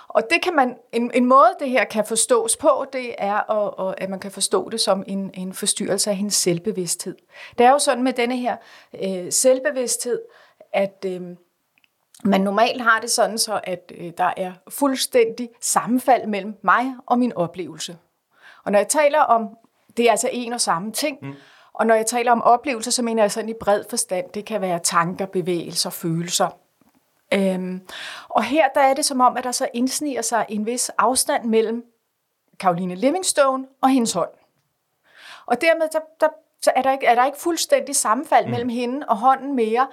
Og det kan man, en måde, det her kan forstås på, det er, at man kan forstå det som en forstyrrelse af hendes selvbevidsthed. Det er jo sådan med denne her selvbevidsthed, at man normalt har det sådan, så at der er fuldstændig sammenfald mellem mig og min oplevelse. Og når jeg taler om, det er altså en og samme ting, og når jeg taler om oplevelser, så mener jeg sådan i bred forstand, det kan være tanker, bevægelser, følelser. Og her der er det som om, at der så indsniger sig en vis afstand mellem Caroline Livingston og hendes hånd. Og dermed så er der ikke fuldstændig sammenfald mellem hende og hånden mere,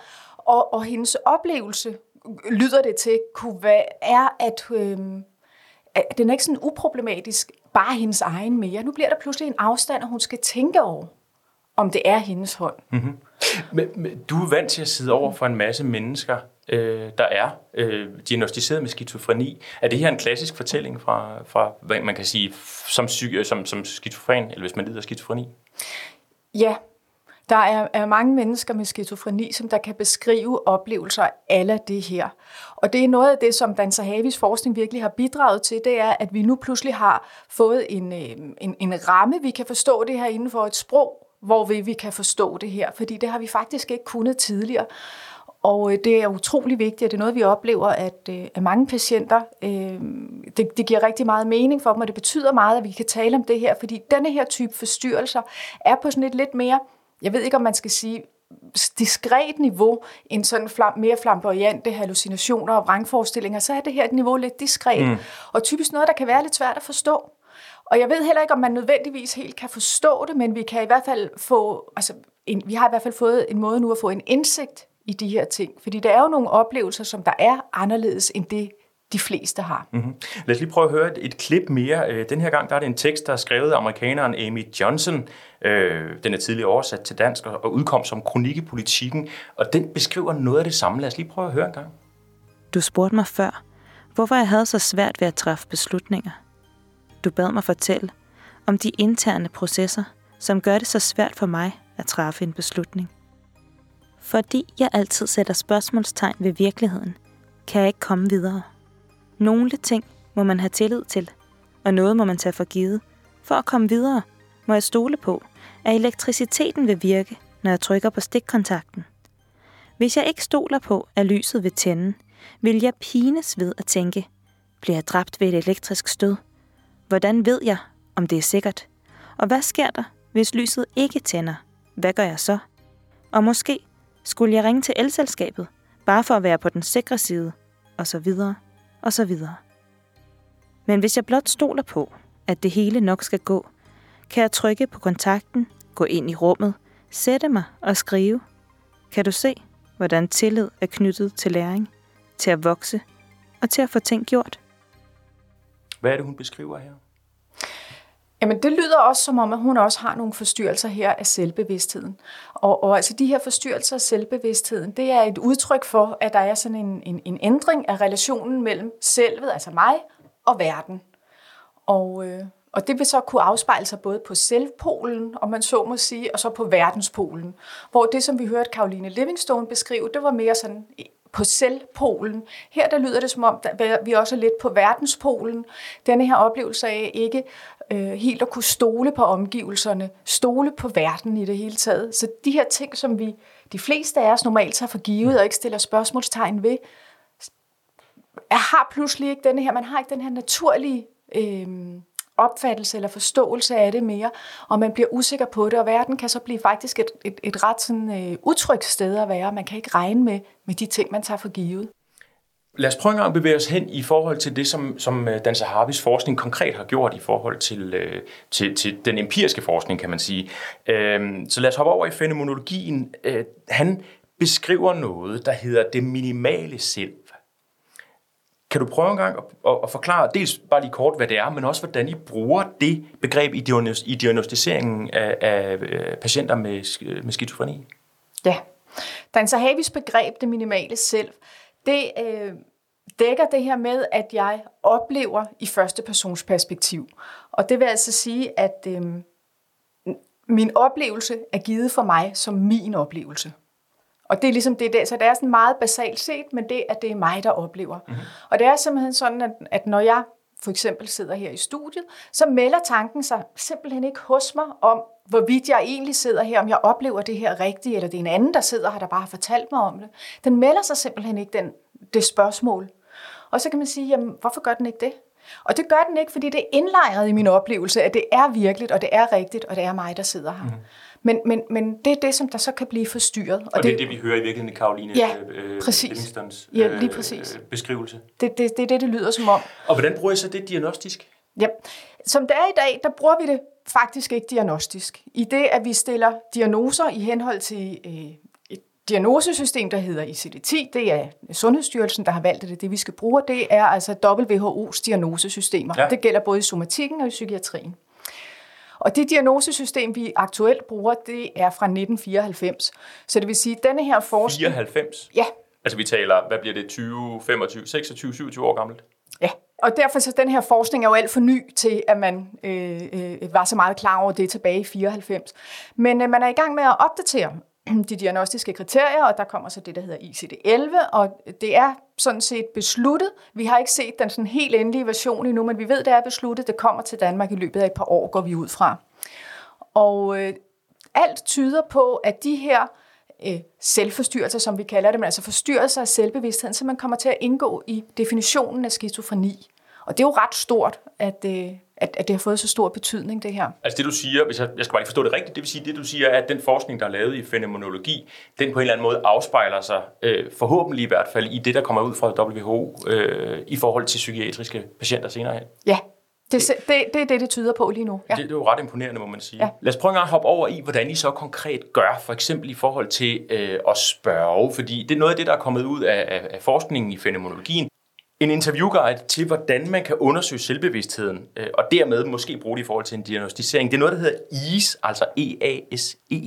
og hendes oplevelse, lyder det til, kunne være, at den er ikke sådan uproblematisk, bare hendes egen mere. Nu bliver der pludselig en afstand, og hun skal tænke over, om det er hendes hånd. Mm-hmm. Men du er vant til at sidde over for en masse mennesker, der er diagnosticeret med skizofreni. Er det her en klassisk fortælling fra hvad man kan sige, som syg, som skizofren, eller hvis man lider af skizofreni? Ja, der er mange mennesker med skizofreni, som der kan beskrive oplevelser af det her. Og det er noget af det, som Dan Zahavis forskning virkelig har bidraget til, det er, at vi nu pludselig har fået en ramme, vi kan forstå det her inden for et sprog, hvor vi kan forstå det her, fordi det har vi faktisk ikke kunnet tidligere. Og det er utrolig vigtigt, og det er noget, vi oplever, at mange patienter, det giver rigtig meget mening for dem, og det betyder meget, at vi kan tale om det her, fordi denne her type forstyrrelser er på sådan et lidt mere, jeg ved ikke, om man skal sige, diskret niveau, end sådan mere flamboyante hallucinationer og vrangforestillinger, så er det her et niveau lidt diskret, og typisk noget, der kan være lidt svært at forstå. Og jeg ved heller ikke, om man nødvendigvis helt kan forstå det, men vi kan i hvert fald få, vi har i hvert fald fået en måde nu at få en indsigt i de her ting, fordi der er jo nogle oplevelser, som der er anderledes end det, de fleste har. Mm-hmm. Lad os lige prøve at høre et klip mere. Den her gang der er det en tekst, der er skrevet af amerikaneren Amy Johnson. Den er tidligere oversat til dansk og udkom som kronik i Politikken, og den beskriver noget af det samme. Lad os lige prøve at høre en gang. Du spurgte mig før, hvorfor jeg havde så svært ved at træffe beslutninger. Du bad mig fortælle om de interne processer, som gør det så svært for mig at træffe en beslutning. Fordi jeg altid sætter spørgsmålstegn ved virkeligheden, kan jeg ikke komme videre. Nogle ting må man have tillid til, og noget må man tage for givet. For at komme videre, må jeg stole på, at elektriciteten vil virke, når jeg trykker på stikkontakten. Hvis jeg ikke stoler på, at lyset vil tænde, vil jeg pines ved at tænke, bliver jeg dræbt ved et elektrisk stød? Hvordan ved jeg, om det er sikkert? Og hvad sker der, hvis lyset ikke tænder? Hvad gør jeg så? Og måske skulle jeg ringe til elselskabet, bare for at være på den sikre side, og så videre, og så videre. Men hvis jeg blot stoler på, at det hele nok skal gå, kan jeg trykke på kontakten, gå ind i rummet, sætte mig og skrive. Kan du se, hvordan tillid er knyttet til læring, til at vokse og til at få ting gjort? Hvad er det, hun beskriver her? Jamen, det lyder også som om, at hun også har nogle forstyrrelser her af selvbevidstheden. Og altså de her forstyrrelser af selvbevidstheden, det er et udtryk for, at der er sådan en ændring af relationen mellem selvet, altså mig, og verden. Og det vil så kunne afspejle sig både på selvpolen, om man så må sige, og så på verdenspolen. Hvor det, som vi hørte Caroline Livingstone beskrive, det var mere sådan på selvpolen. Her der lyder det som om, at vi også er lidt på verdenspolen. Denne her oplevelse af ikke helt at kunne stole på omgivelserne, stole på verden i det hele taget. Så de her ting, som vi, de fleste af os normalt tager for givet og ikke stiller spørgsmålstegn ved, har pludselig ikke denne her, man har ikke den her naturlige opfattelse eller forståelse af det mere, og man bliver usikker på det, og verden kan så blive faktisk et ret sådan, utrygt sted at være. Man kan ikke regne med de ting, man tager for givet. Lad os prøve en gang at bevæge os hen i forhold til det, som Dan Zahavis forskning konkret har gjort i forhold til den empiriske forskning, kan man sige. Så lad os hoppe over i fænomenologien. Han beskriver noget, der hedder det minimale selv. Kan du prøve en gang at forklare, dels bare lige kort, hvad det er, men også hvordan I bruger det begreb i diagnostiseringen af patienter med skizofreni? Ja, Dan Zahavis begreb, det minimale selv, det dækker det her med, at jeg oplever i første persons perspektiv. Og det vil altså sige, at min oplevelse er givet for mig som min oplevelse. Og det er ligesom det der, så det er sådan meget basalt set, men det er mig, der oplever. Mm-hmm. Og det er simpelthen sådan, at når jeg for eksempel sidder her i studiet, så melder tanken sig simpelthen ikke hos mig om, hvorvidt jeg egentlig sidder her, om jeg oplever det her rigtigt, eller det er en anden, der sidder her, der bare har fortalt mig om det. Den melder sig simpelthen ikke, det spørgsmål. Og så kan man sige, jamen, hvorfor gør den ikke det? Og det gør den ikke, fordi det er indlejret i min oplevelse, at det er virkeligt, og det er rigtigt, og det er mig, der sidder her. Mm. Men det er det, som der så kan blive forstyrret. Og det er det, vi hører i virkeligheden i Caroline Livingstons beskrivelse. Det lyder som om. Og hvordan bruger I så det diagnostisk? Ja, som det er i dag, der bruger vi det faktisk ikke diagnostisk. I det, at vi stiller diagnoser i henhold til et diagnosesystem, der hedder ICD-10. Det er Sundhedsstyrelsen, der har valgt det. Det, vi skal bruge, det er altså WHO's diagnosesystemer. Ja. Det gælder både i somatikken og i psykiatrien. Og det diagnosesystem, vi aktuelt bruger, det er fra 1994. Så det vil sige, at denne her forskning... 94? Ja. Altså vi taler, hvad bliver det, 20, 25, 26, 27 år gammelt? Ja, og derfor så den her forskning er jo alt for ny til, at man var så meget klar over det tilbage i 94. Men man er i gang med at opdatere de diagnostiske kriterier, og der kommer så det, der hedder ICD-11, og det er sådan set besluttet. Vi har ikke set den sådan helt endelige version endnu, men vi ved, det er besluttet. Det kommer til Danmark i løbet af et par år, går vi ud fra. Og alt tyder på, at de her selvforstyrrelser, som vi kalder det, men altså forstyrrelser af selvbevidstheden, så man kommer til at indgå i definitionen af skizofreni. Og det er jo ret stort, at det har fået så stor betydning, det her. Altså det, du siger, hvis jeg skal bare ikke forstå det rigtigt, det vil sige, det du siger, er, at den forskning, der er lavet i fænomenologi, den på en eller anden måde afspejler sig, forhåbentlig i hvert fald, i det, der kommer ud fra WHO, i forhold til psykiatriske patienter senere hen. Ja, det er det tyder på lige nu. Ja. Det er jo ret imponerende, må man sige. Ja. Lad os prøve at hoppe over i, hvordan I så konkret gør, for eksempel i forhold til at spørge, fordi det er noget af det, der er kommet ud af forskningen i fænomenologien. En interviewguide til, hvordan man kan undersøge selvbevidstheden, og dermed måske bruge det i forhold til en diagnostisering. Det er noget, der hedder EASE, altså E-A-S-E.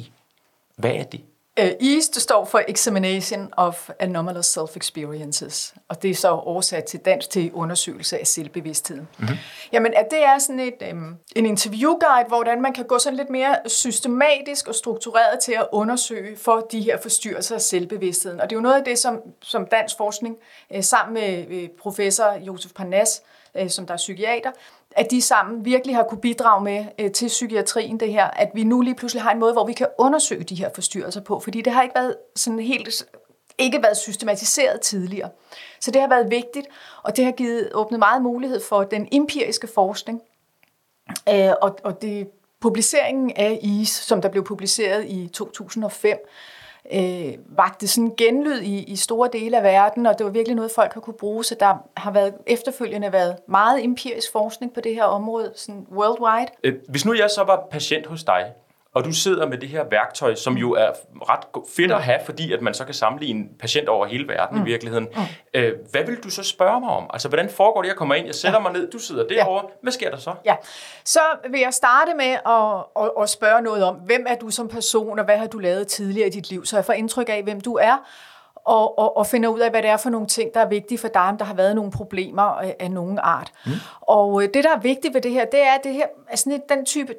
Hvad er det? EASE, det står for Examination of Anomalous Self-Experiences, og det er så oversat til dansk til undersøgelse af selvbevidstheden. Mm-hmm. Jamen, at det er sådan en interviewguide, hvordan man kan gå sådan lidt mere systematisk og struktureret til at undersøge for de her forstyrrelser af selvbevidstheden. Og det er jo noget af det, som dansk forskning sammen med professor Josef Parnas, som der er psykiater, at de sammen virkelig har kunne bidrage med til psykiatrien det her, at vi nu lige pludselig har en måde, hvor vi kan undersøge de her forstyrrelser på, fordi det har ikke været sådan helt, ikke været systematiseret tidligere. Så det har været vigtigt, og det har åbnet meget mulighed for den empiriske forskning, og det publiceringen af ICE, som der blev publiceret i 2005, vagte sådan genlyd i store dele af verden, og det var virkelig noget, folk har kunne bruge, så der har efterfølgende været meget empirisk forskning på det her område, sådan worldwide. Hvis nu jeg så var patient hos dig, og du sidder med det her værktøj, som jo er ret fedt at have, fordi at man så kan sammenligne patienter over hele verden i virkeligheden. Mm. Hvad vil du så spørge mig om? Altså, hvordan foregår det? Jeg kommer ind, jeg sætter mig ned, du sidder derovre. Ja. Hvad sker der så? Ja, så vil jeg starte med at spørge noget om, hvem er du som person, og hvad har du lavet tidligere i dit liv? Så jeg får indtryk af, hvem du er, og finder ud af, hvad det er for nogle ting, der er vigtige for dig, om der har været nogle problemer af nogen art. Mm. Og det, der er vigtigt ved det her, det er, at det her, altså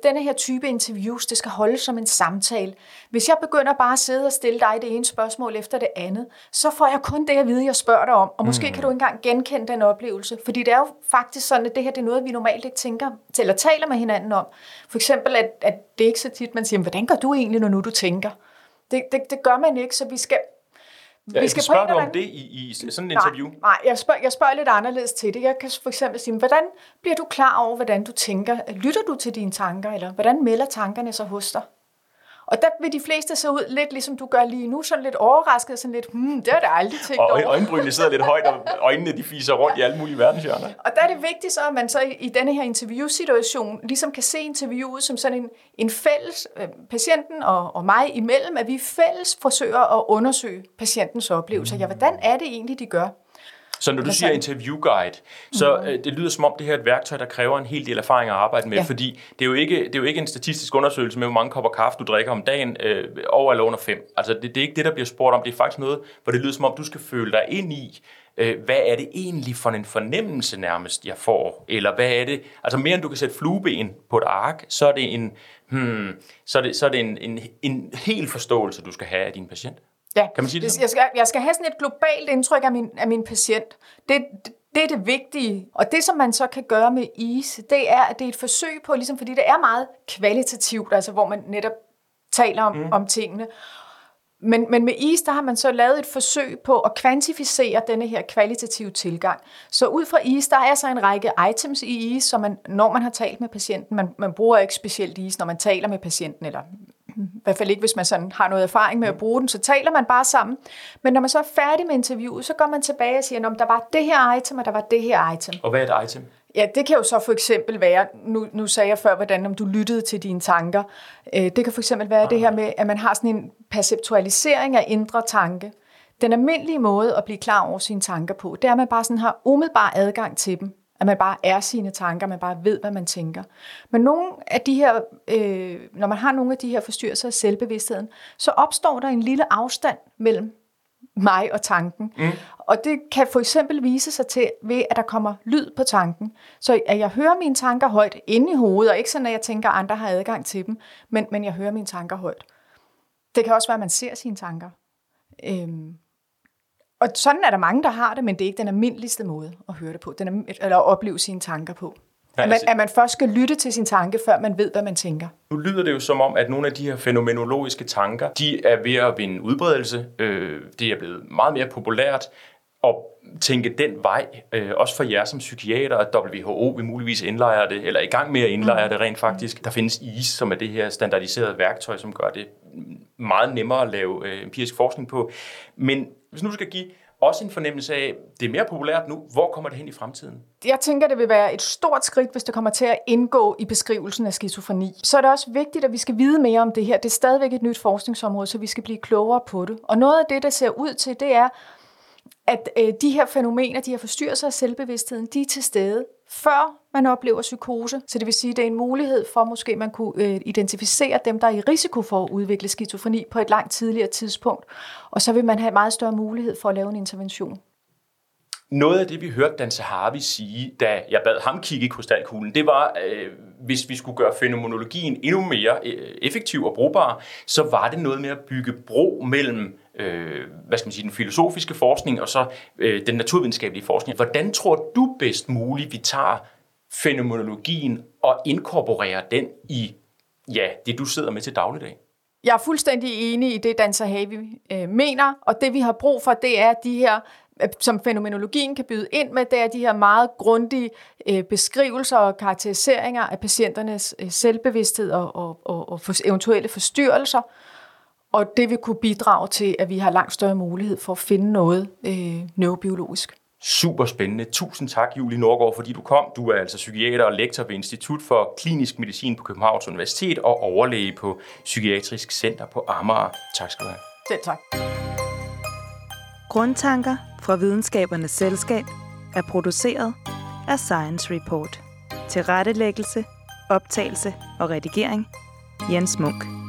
denne her type interviews, det skal holdes som en samtale. Hvis jeg begynder bare at sidde og stille dig det ene spørgsmål efter det andet, så får jeg kun det, jeg ved, jeg spørger dig om. Og måske kan du ikke engang genkende den oplevelse. Fordi det er jo faktisk sådan, at det her det er noget, vi normalt ikke tænker eller taler med hinanden om. For eksempel, at det ikke så tit, man siger, hvordan gør du egentlig, når nu du tænker? Det gør man ikke, så vi skal... Ja, vi skal spørge dig om det i sådan et interview? Nej, jeg spørger lidt anderledes til det. Jeg kan for eksempel sige, hvordan bliver du klar over, hvordan du tænker? Lytter du til dine tanker, eller hvordan melder tankerne sig hos dig? Og der vil de fleste se ud lidt ligesom du gør lige nu, sådan lidt overrasket, sådan lidt, det har jeg aldrig tænkt over. Og øjenbrynene sidder lidt højt, og øjnene de fiser rundt i alle mulige verdenshjørner. Og der er det vigtigt så, at man så i denne her interviewsituation ligesom kan se interviewet som sådan en fælles, patienten og mig imellem, at vi fælles forsøger at undersøge patientens oplevelser. Ja, hvordan er det egentlig, de gør? Så når du siger interviewguide, så det lyder som om det her er et værktøj, der kræver en hel del erfaring at arbejde med, fordi det er jo ikke en statistisk undersøgelse med, hvor mange kopper kaffe du drikker om dagen, over eller under 5. Altså det er ikke det, der bliver spurgt om. Det er faktisk noget, hvor det lyder som om, du skal føle dig ind i, Hvad er det egentlig for en fornemmelse nærmest, jeg får? Eller hvad er det? Altså mere end du kan sætte flueben på et ark, så er det en hel forståelse, du skal have af din patient. Ja, kan man sige det? Jeg skal have sådan et globalt indtryk af min patient. Det er det vigtige. Og det, som man så kan gøre med EASE, det er, at det er et forsøg på, ligesom, fordi det er meget kvalitativt, altså hvor man netop taler om tingene. Men med EASE, der har man så lavet et forsøg på at kvantificere denne her kvalitative tilgang. Så ud fra EASE, der er så en række items i EASE, som man, når man har talt med patienten, man bruger ikke specielt EASE, når man taler med patienten, eller i hvert fald ikke, hvis man sådan har noget erfaring med at bruge den, så taler man bare sammen. Men når man så er færdig med interviewet, så går man tilbage og siger, der var det her item, og der var det her item. Og hvad er et item? Ja, det kan jo så for eksempel være, nu sagde jeg før, hvordan om du lyttede til dine tanker. Det kan for eksempel være det her med, at man har sådan en perceptualisering af indre tanke. Den almindelige måde at blive klar over sine tanker på, det er, at man bare sådan har umiddelbar adgang til dem. At man bare er sine tanker, man bare ved, hvad man tænker. Men nogle af de her, når man har nogle af de her forstyrrelser af selvbevidstheden, så opstår der en lille afstand mellem mig og tanken. Mm. Og det kan for eksempel vise sig til, ved at der kommer lyd på tanken. Så at jeg hører mine tanker højt inde i hovedet, og ikke sådan, at jeg tænker, at andre har adgang til dem, men jeg hører mine tanker højt. Det kan også være, at man ser sine tanker. Og sådan er der mange, der har det, men det er ikke den almindeligste måde at høre det på, eller at opleve sine tanker på. At man først skal lytte til sin tanke, før man ved, hvad man tænker. Nu lyder det jo som om, at nogle af de her fænomenologiske tanker, de er ved at vinde udbredelse. Det er blevet meget mere populært at tænke den vej. Også for jer som psykiater, at WHO vil muligvis indlejre det, eller i gang med at indlejre det rent faktisk. Der findes EASE, som er det her standardiserede værktøj, som gør det meget nemmere at lave empirisk forskning på. Men hvis nu skal give også en fornemmelse af, det er mere populært nu, hvor kommer det hen i fremtiden? Jeg tænker, det vil være et stort skridt, hvis det kommer til at indgå i beskrivelsen af skizofreni. Så er det også vigtigt, at vi skal vide mere om det her. Det er stadigvæk et nyt forskningsområde, så vi skal blive klogere på det. Og noget af det, der ser ud til, det er, at de her fænomener, de her forstyrrelser af selvbevidstheden, de er til stede, før man oplever psykose. Så det vil sige, at det er en mulighed for, måske man kunne identificere dem, der er i risiko for at udvikle skizofreni på et langt tidligere tidspunkt. Og så vil man have meget større mulighed for at lave en intervention. Noget af det, vi hørte Dan Zahavi sige, da jeg bad ham kigge i krystalkuglen, det var, hvis vi skulle gøre fænomenologien endnu mere effektiv og brugbar, så var det noget med at bygge bro mellem den filosofiske forskning og så den naturvidenskabelige forskning. Hvordan tror du bedst muligt, vi tager fænomenologien og inkorporerer den i det, du sidder med til dagligdag? Jeg er fuldstændig enig i det, Dan Zahavi mener, og det vi har brug for, det er de her, som fænomenologien kan byde ind med, det er de her meget grundige beskrivelser og karakteriseringer af patienternes selvbevidsthed og eventuelle forstyrrelser. Og det vil kunne bidrage til, at vi har langt større mulighed for at finde noget neurobiologisk. Super spændende. Tusind tak, Julie Nordgaard, fordi du kom. Du er altså psykiater og lektor ved Institut for Klinisk Medicin på Københavns Universitet og overlæge på Psykiatrisk Center på Amager. Tak skal du have. Selv tak. Grundtanker fra Videnskabernes Selskab er produceret af Science Report. Tilrettelæggelse, optagelse og redigering: Jens Munch.